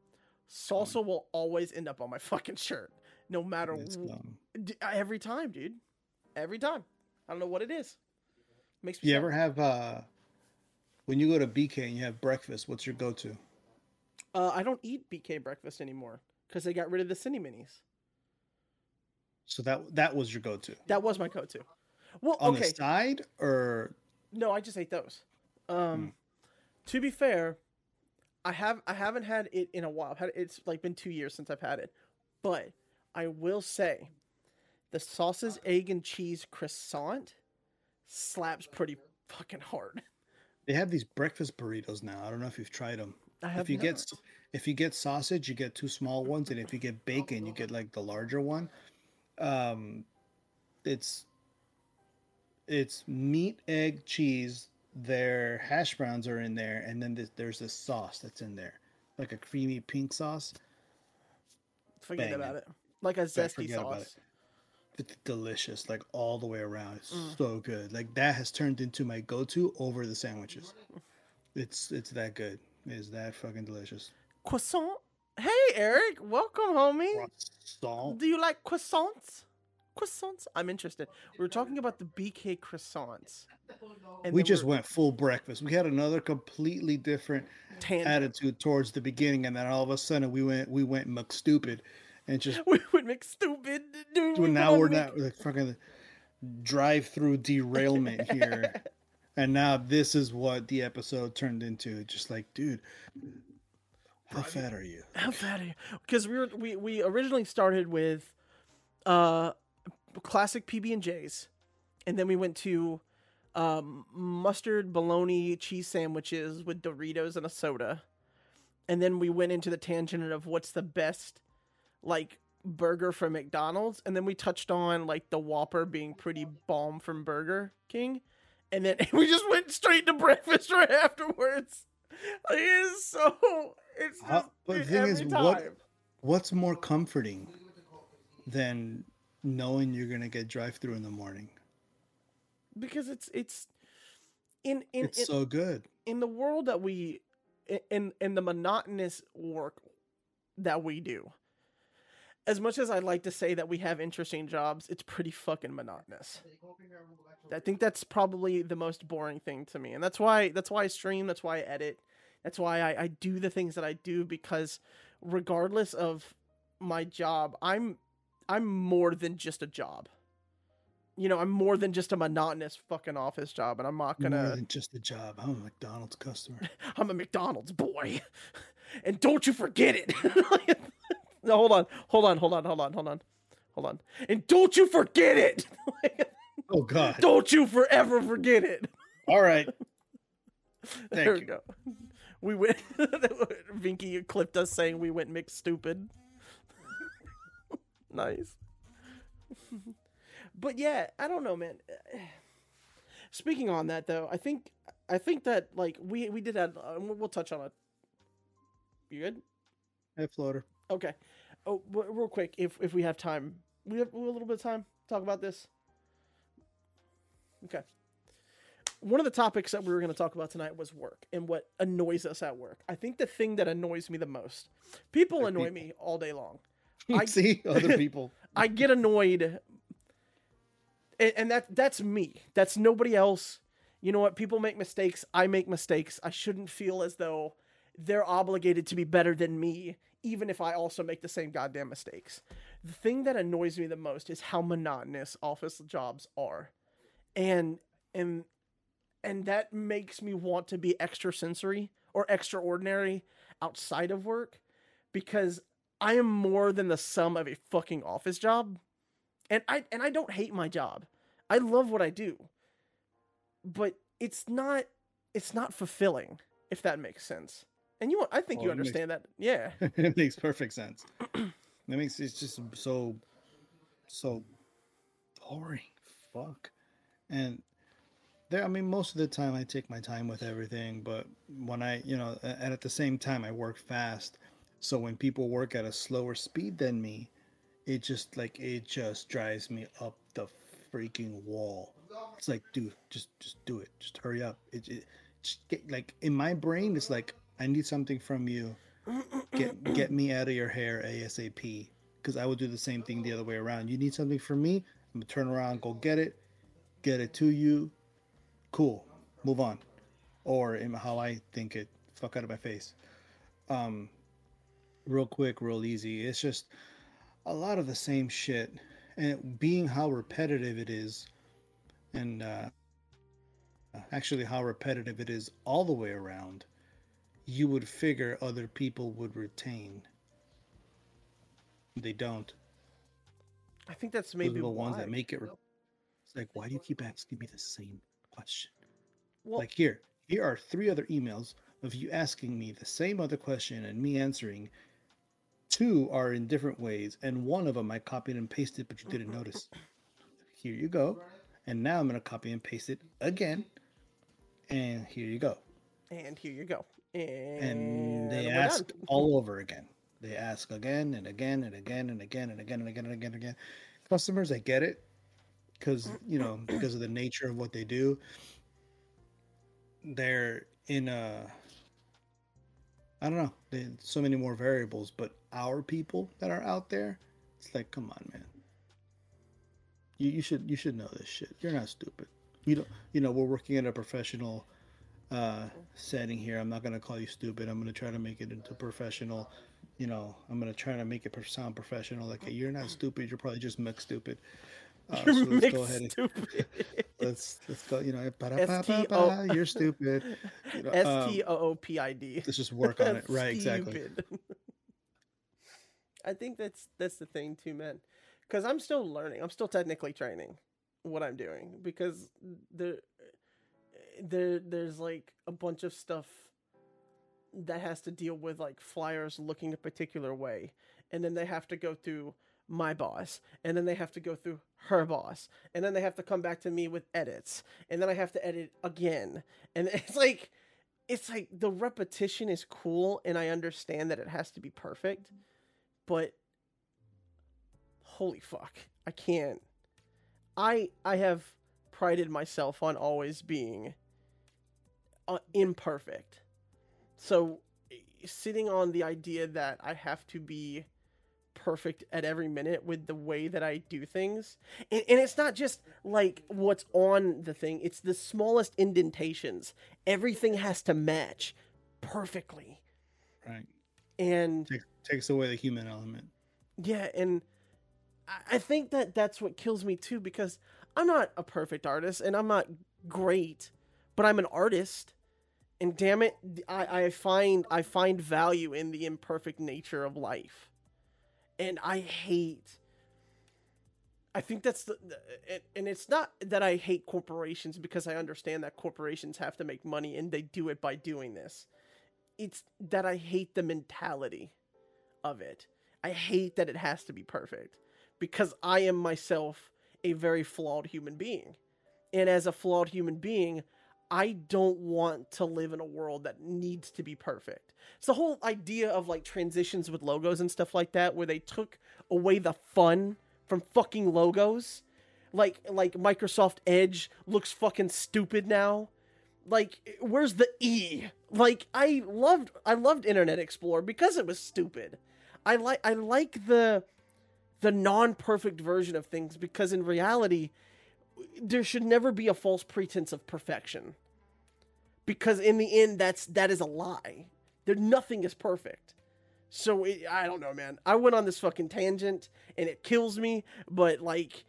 salsa will always end up on my fucking shirt. No matter... Every time, dude. Every time. I don't know what it is. Makes me sad. Ever have when you go to BK and you have breakfast, what's your go-to? I don't eat BK breakfast anymore because they got rid of the Cine Minis. So that was your go-to. That was my go-to. Well, on the side or no, I just ate those. To be fair, I haven't had it in a while. It's like been 2 years since I've had it, but I will say, the sausage, egg, and cheese croissant slaps pretty fucking hard. They have these breakfast burritos now. I don't know if you've tried them. I have. If you get sausage, you get two small ones, and if you get bacon, you get like the larger one. It's meat, egg, cheese. Their hash browns are in there, and then there's this sauce that's in there, like a creamy pink sauce. Forget about it. Like a zesty sauce. It's delicious, like all the way around. It's so good. Like that has turned into my go-to over the sandwiches. It's that good. It's that fucking delicious. Croissant. Hey, Eric, welcome, homie. Croissant. Do you like croissants? Croissants. I'm interested. We were talking about the BK croissants. And we just went full breakfast. We had another completely different attitude towards the beginning, and then all of a sudden we went McStupid. And just we would make stupid, dude. So now we're not like fucking drive-through derailment here, and now this is what the episode turned into. Just like, dude, how fat are you? How fat are you? Because we originally started with classic PB&Js, and then we went to mustard bologna cheese sandwiches with Doritos and a soda, and then we went into the tangent of what's the best like burger from McDonald's, and then we touched on like the Whopper being pretty bomb from Burger King, and then we just went straight to breakfast right afterwards. Like, it's just the thing every time. What's more comforting than knowing you're gonna get drive-through in the morning? Because it's so good in the world that we in the monotonous work that we do. As much as I'd like to say that we have interesting jobs, it's pretty fucking monotonous. I think that's probably the most boring thing to me. And that's why I stream. That's why I edit. That's why I do the things that I do, because regardless of my job, I'm more than just a job. You know, I'm more than just a monotonous fucking office job, and I'm not going to... More than just a job. I'm a McDonald's customer. I'm a McDonald's boy. And don't you forget it. No, hold on. And don't you forget it. Oh, God. Don't you forever forget it. All right. Thank you. There we go. We went. Vinky clipped us saying we went mixed stupid. Nice. But yeah, I don't know, man. Speaking on that though, I think that like we did have. We'll touch on it. You good? Hey, floater. Okay. Oh, real quick, if we have time, we have a little bit of time to talk about this. Okay. One of the topics that we were going to talk about tonight was work and what annoys us at work. I think the thing that annoys me the most, people annoy me all day long. I see other people. I get annoyed. And that's me. That's nobody else. You know what? People make mistakes. I make mistakes. I shouldn't feel as though they're obligated to be better than me, even if I also make the same goddamn mistakes. The thing that annoys me the most is how monotonous office jobs are. And that makes me want to be extrasensory or extraordinary outside of work, because I am more than the sum of a fucking office job. And I don't hate my job. I love what I do. But it's not fulfilling, if that makes sense. And I think you understand that. Yeah. It makes perfect sense. It's just so boring. Fuck. And there, I mean, most of the time I take my time with everything, but when I, and at the same time I work fast. So when people work at a slower speed than me, it just drives me up the freaking wall. It's like, dude, just do it. Just hurry up. In my brain, it's like, I need something from you. Get me out of your hair ASAP. Because I will do the same thing the other way around. You need something from me? I'm going to turn around, go get it to you. Cool, move on. Or in how I think it, fuck out of my face. Real quick, real easy. It's just a lot of the same shit. And being how repetitive it is, and actually how repetitive it is all the way around, you would figure other people would retain. They don't. I think that's maybe the ones that make it. It's like, why do you keep asking me the same question? Well, like here are 3 other emails of you asking me the same other question and me answering. 2 are in different ways, and one of them I copied and pasted, but you didn't notice. Here you go. And now I'm going to copy and paste it again. And here you go. And here you go. And they ask all over again. They ask again and again and again and again and again and again and again and again. Customers, I get it. Because of the nature of what they do, they're in a, I don't know, so many more variables, but our people that are out there, it's like, come on, man, you should know this shit. You're not stupid. We're working in a professional setting here. I'm not going to call you stupid. I'm going to try to make it into professional. I'm going to try to make it sound professional. Like, hey, you're not stupid. You're probably just mixed stupid. So let's go ahead and let's go. You're stupid. STOOPID. Let's just work on it, right? Exactly. I think that's the thing too, man. Because I'm still learning. I'm still technically training what I'm doing, because there's like a bunch of stuff that has to deal with like flyers looking a particular way, and then they have to go through my boss, and then they have to go through her boss, and then they have to come back to me with edits, and then I have to edit again. And it's like the repetition is cool, and I understand that it has to be perfect, but holy fuck, I can't. I have prided myself on always being imperfect. So sitting on the idea that I have to be perfect at every minute with the way that I do things, and it's not just like what's on the thing, it's the smallest indentations. Everything has to match perfectly, right? And takes away the human element. Yeah. And I think that's what kills me too, because I'm not a perfect artist and I'm not great, but I'm an artist, and damn it, I find value in the imperfect nature of life. And I think that's and it's not that I hate corporations, because I understand that corporations have to make money and they do it by doing this. it's that I hate the mentality of it. I hate that it has to be perfect, because I am myself a very flawed human being. And as a flawed human being, I don't want to live in a world that needs to be perfect. It's the whole idea of like transitions with logos and stuff like that, where they took away the fun from fucking logos. Like Microsoft Edge looks fucking stupid now. Like, where's the E? Like, I loved Internet Explorer because it was stupid. I like the non-perfect version of things, because in reality, there should never be a false pretense of perfection. Because in the end, that is a lie. There, nothing is perfect. So, I don't know, man. I went on this fucking tangent, and it kills me, but, like,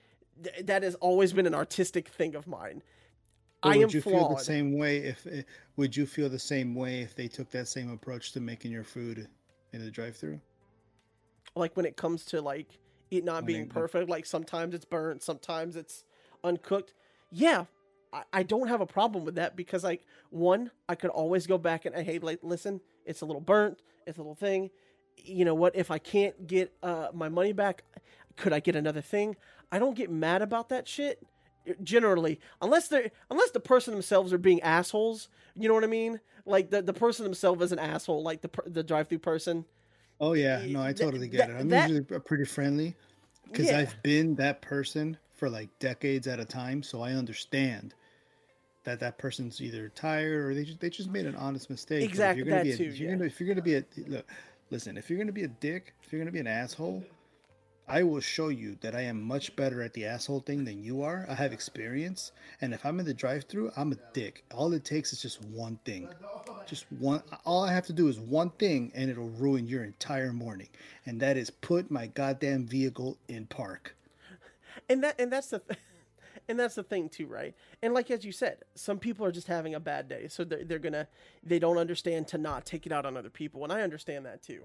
that has always been an artistic thing of mine. But would you feel the same way if they took that same approach to making your food in the drive-thru? Like when it comes to like it not being perfect, like sometimes it's burnt, sometimes it's uncooked. Yeah, I don't have a problem with that, because like one, I could always go back and hey, like listen, it's a little burnt, it's a little thing. You know what? If I can't get my money back, could I get another thing? I don't get mad about that shit. Generally, unless the person themselves are being assholes, you know what I mean? Like the person themselves is an asshole, like the drive-thru person. Oh yeah, no, I totally get it. I'm usually pretty friendly, because yeah. I've been that person for like decades at a time, so I understand that person's either tired or they just made an honest mistake. Exactly, if you're gonna be a dick, if you're gonna be an asshole, I will show you that I am much better at the asshole thing than you are. I have experience. And if I'm in the drive-thru, I'm a dick. All it takes is just one thing. Just one. All I have to do is one thing, and it'll ruin your entire morning. And that is put my goddamn vehicle in park. And that's the thing too, right? And like as you said, some people are just having a bad day, so they don't understand to not take it out on other people. And I understand that too.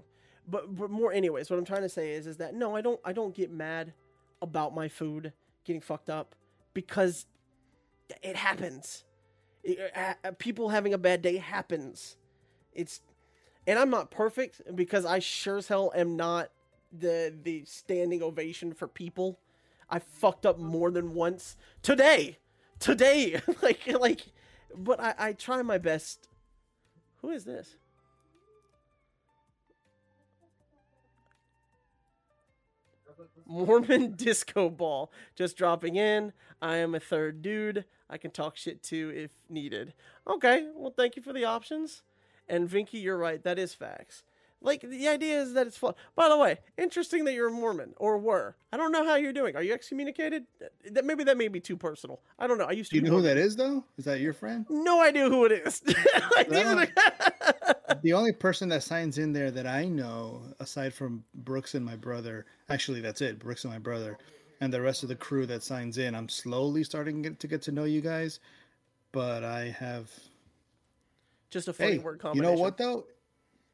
But more anyways, what I'm trying to say is that no, I don't get mad about my food getting fucked up, because it happens. People having a bad day happens. And I'm not perfect, because I sure as hell am not the standing ovation for people. I fucked up more than once today. But I try my best. Who is this? Mormon Disco Ball just dropping in. I am a third dude I can talk shit to if needed. Okay, well, thank you for the options. And Vinky, you're right, that is facts. Like, the idea is that it's fun. By the way, interesting that you're a Mormon, or were. I don't know how you're doing. Are you excommunicated? That may be too personal. I don't know. I used to. Do you know who that is, though? Is that your friend? No idea who it is. The only person that signs in there that I know, aside from Brooks and my brother, actually, that's it. Brooks and my brother, and the rest of the crew that signs in. I'm slowly starting to get to know you guys, but I have just a funny word combination. You know what though?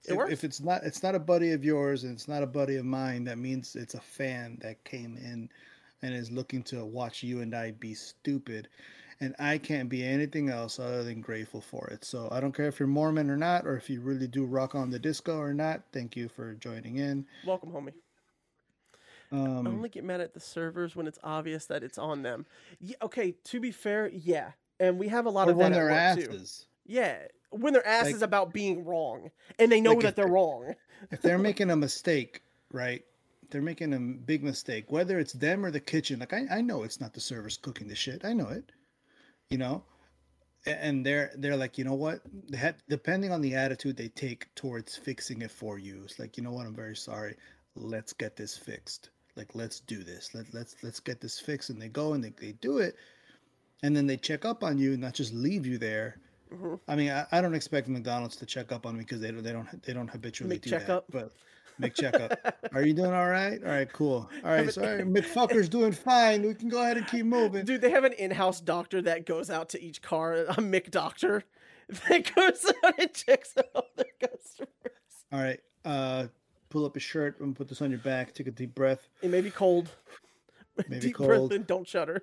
If it's not a buddy of yours and it's not a buddy of mine, that means it's a fan that came in and is looking to watch you and I be stupid. And I can't be anything else other than grateful for it. So I don't care if you're Mormon or not, or if you really do rock on the disco or not. Thank you for joining in. Welcome, homie. I only get mad at the servers when it's obvious that it's on them. Yeah, okay, to be fair, yeah. And we have a lot of that at work, asses. Too. Yeah. When their ass is about being wrong, and they know that they're wrong. If they're making a mistake, right? They're making a big mistake, whether it's them or the kitchen. Like I know it's not the servers cooking the shit. I know it, you know. And they're like, you know what? They had, depending on the attitude they take towards fixing it for you, it's like, you know what? I'm very sorry. Let's get this fixed. Like, let's do this. Let's get this fixed. And they go and they do it, and then they check up on you, and not just leave you there. I mean, I don't expect McDonald's to check up on me, because they don't habitually do that. Make checkup. Are you doing all right? All right, cool. All right, sorry, McFucker's doing fine. We can go ahead and keep moving. Dude, they have an in-house doctor that goes out to each car, a McDoctor, that goes out and checks out their customers. All right, pull up your shirt. I'm gonna put this on your back. Take a deep breath. It may be cold. Maybe deep cold. Breath and don't shudder.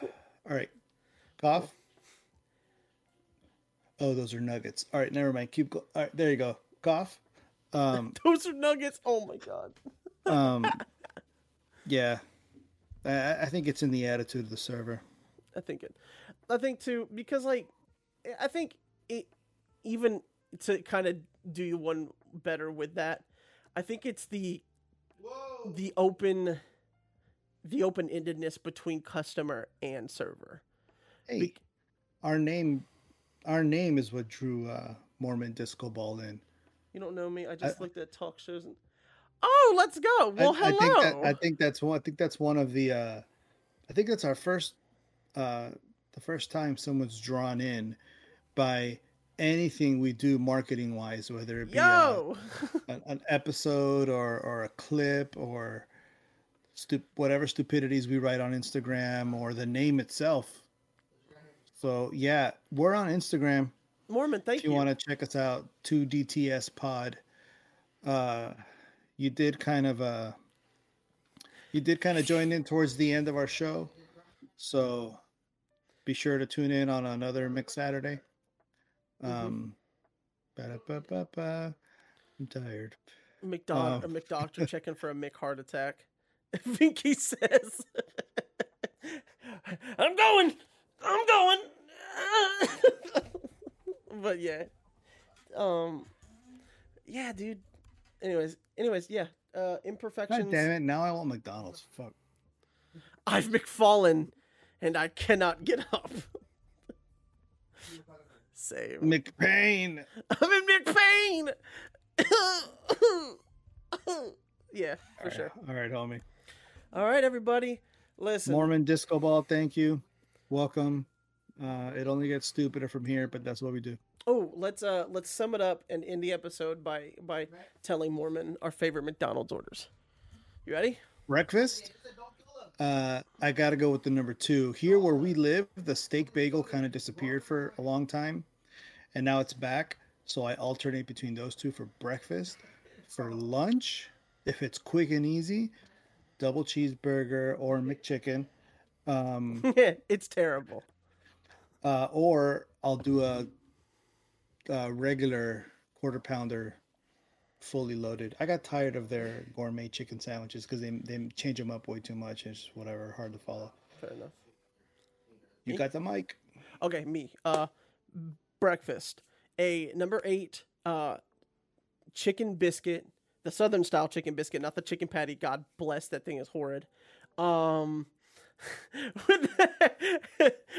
All right, cough. Oh, those are nuggets. All right, never mind. Keep. All right, there you go. Cough. Those are nuggets. Oh my god. Yeah, I think it's in the attitude of the server. I think too because like I think it even to kind of do you one better with that. I think it's the Whoa. the open endedness between customer and server. Hey, our name is what drew Mormon Disco Ball in. You don't know me. I just looked at talk shows and oh, let's go. Well, hello. I think that's one of the. I think that's our first. The first time someone's drawn in by anything we do marketing wise, whether it be an episode or a clip or whatever stupidities we write on Instagram or the name itself. So yeah, we're on Instagram. Mormon, thank you. If you want to check us out, 2dtspod. You did kind of join in towards the end of our show, so be sure to tune in on another Mix Saturday. I'm tired. McDoctor checking for a Mick heart attack. I think he says, "I'm going." But yeah, yeah, dude. Anyways, yeah. Imperfections. God damn it! Now I want McDonald's. Fuck. I've McFallen, and I cannot get up. Save McPain. I'm in McPain. Yeah, for sure. All right, homie. All right, everybody. Listen. Mormon Disco Ball. Thank you. Welcome. It only gets stupider from here, but that's what we do. Oh, let's sum it up and end the episode by telling Mormon our favorite McDonald's orders. You ready? Breakfast. I gotta go with the number 2. Here where we live, the steak bagel kind of disappeared for a long time, and now it's back. So I alternate between those two for breakfast. For lunch, if it's quick and easy, double cheeseburger or McChicken. It's terrible. Or I'll do a regular quarter pounder, fully loaded. I got tired of their gourmet chicken sandwiches because they change them up way too much. It's whatever, hard to follow. Fair enough. You got the mic. Okay, me. Breakfast. A number 8. Chicken biscuit, the Southern style chicken biscuit, not the chicken patty. God bless, that thing is horrid.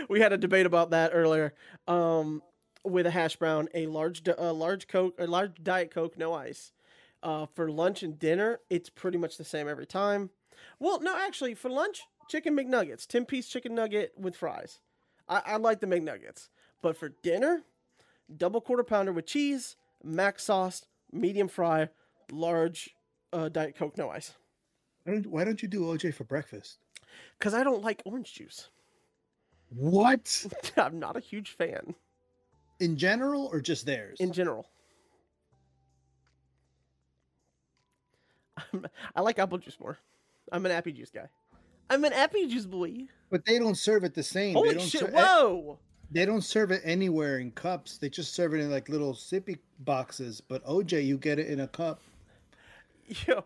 We had a debate about that earlier. With a hash brown, a large Coke, a large Diet Coke, no ice. For lunch and dinner, it's pretty much the same every time. Well, no, actually, for lunch, chicken McNuggets, 10-piece chicken nugget with fries. I like the McNuggets, but for dinner, double quarter pounder with cheese, mac sauce, medium fry, large Diet Coke, no ice. Why don't you do OJ for breakfast? Because I don't like orange juice. What? I'm not a huge fan. In general or just theirs? In general. I like apple juice more. I'm an apple juice guy. I'm an apple juice boy. But they don't serve it the same. Holy shit, whoa! They don't serve it anywhere in cups. They just serve it in like little sippy boxes. But OJ, you get it in a cup. Yo.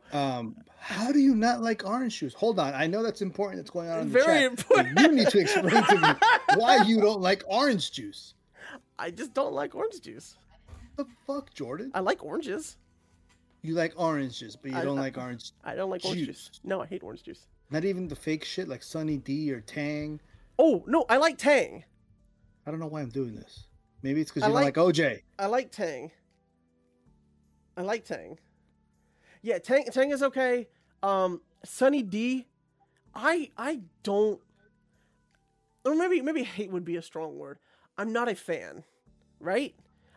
How do you not like orange juice? Hold on, I know that's important. That's going on in the chat. Very important. You need to explain to me why you don't like orange juice. I just don't like orange juice. What the fuck, Jordan? I like oranges. You like oranges, but you don't like orange. I don't like orange juice. No, I hate orange juice. Not even the fake shit like Sunny D or Tang. Oh no, I like Tang. I don't know why I'm doing this. Maybe it's because you don't like OJ. I like Tang. Yeah, Tang is okay. Sunny D, I don't, or maybe hate would be a strong word. I'm not a fan, right?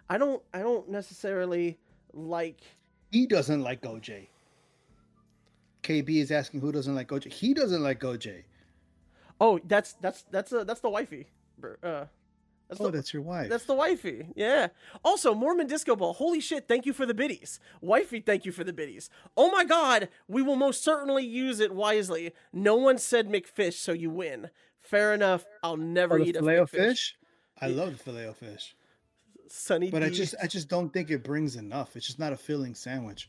I don't necessarily like. He doesn't like OJ. KB is asking who doesn't like OJ. He doesn't like OJ. Oh, that's the wifey. That's your wife. That's the wifey. Yeah. Also, Mormon Disco Ball. Holy shit! Thank you for the biddies, wifey. Thank you for the biddies. Oh my god, we will most certainly use it wisely. No one said McFish, so you win. Fair enough. I'll never eat a McFish. I love Filet-O-Fish. Sunny but D. I just don't think it brings enough. It's just not a filling sandwich.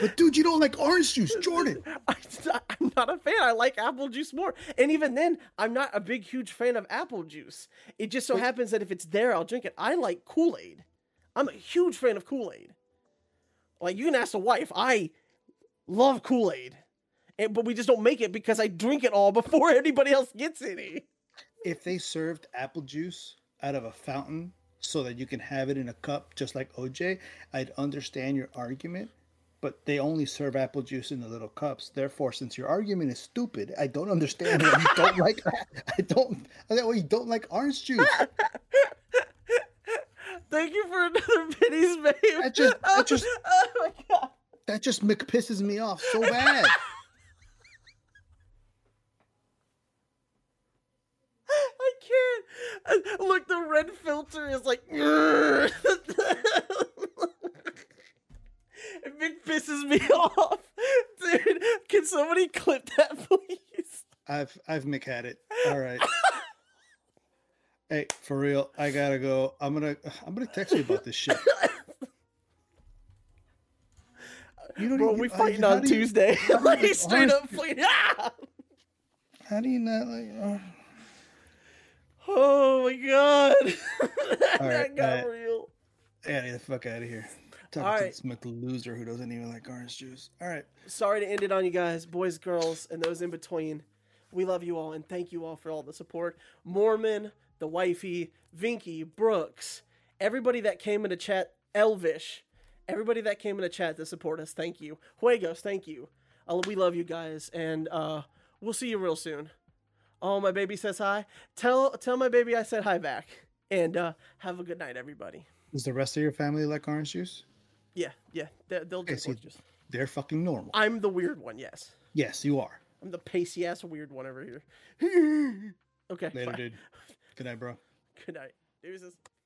But dude, you don't like orange juice, Jordan. I'm not a fan. I like apple juice more. And even then, I'm not a big, huge fan of apple juice. It just so happens that if it's there, I'll drink it. I like Kool-Aid. I'm a huge fan of Kool-Aid. Like, you can ask the wife. I love Kool-Aid. But we just don't make it because I drink it all before anybody else gets any. If they served apple juice out of a fountain so that you can have it in a cup just like OJ, I'd understand your argument. But they only serve apple juice in the little cups. Therefore, since your argument is stupid, I don't understand why you don't like. Why you don't like orange juice. Thank you for another Vinny's babe. That just oh my god. That just McPisses me off so bad. I can't. Look, the red filter is like. It pisses me off. Dude, can somebody clip that, please? I've Mick had it. All right. Hey, for real, I gotta go. I'm gonna text you about this shit. Bro, we fighting on Tuesday. Like, straight up fighting. How do you not like... Oh my god. That got real. I gotta get the fuck out of here. Talking all to right. This loser who doesn't even like orange juice. All right. Sorry to end it on you guys, boys, girls, and those in between. We love you all and thank you all for all the support. Mormon, the wifey, Vinky, Brooks, everybody that came in the chat, Elvish, everybody that came in the chat to support us. Thank you. Juegos, thank you. We love you guys, and we'll see you real soon. Oh, my baby says hi. Tell my baby I said hi back, and have a good night, everybody. Does the rest of your family like orange juice? Yeah, they'll drink orange juice. They're fucking normal. I'm the weird one, yes. Yes, you are. I'm the pacey ass weird one over here. Okay. Later, bye. Dude. Good night, bro. Good night. Deuces.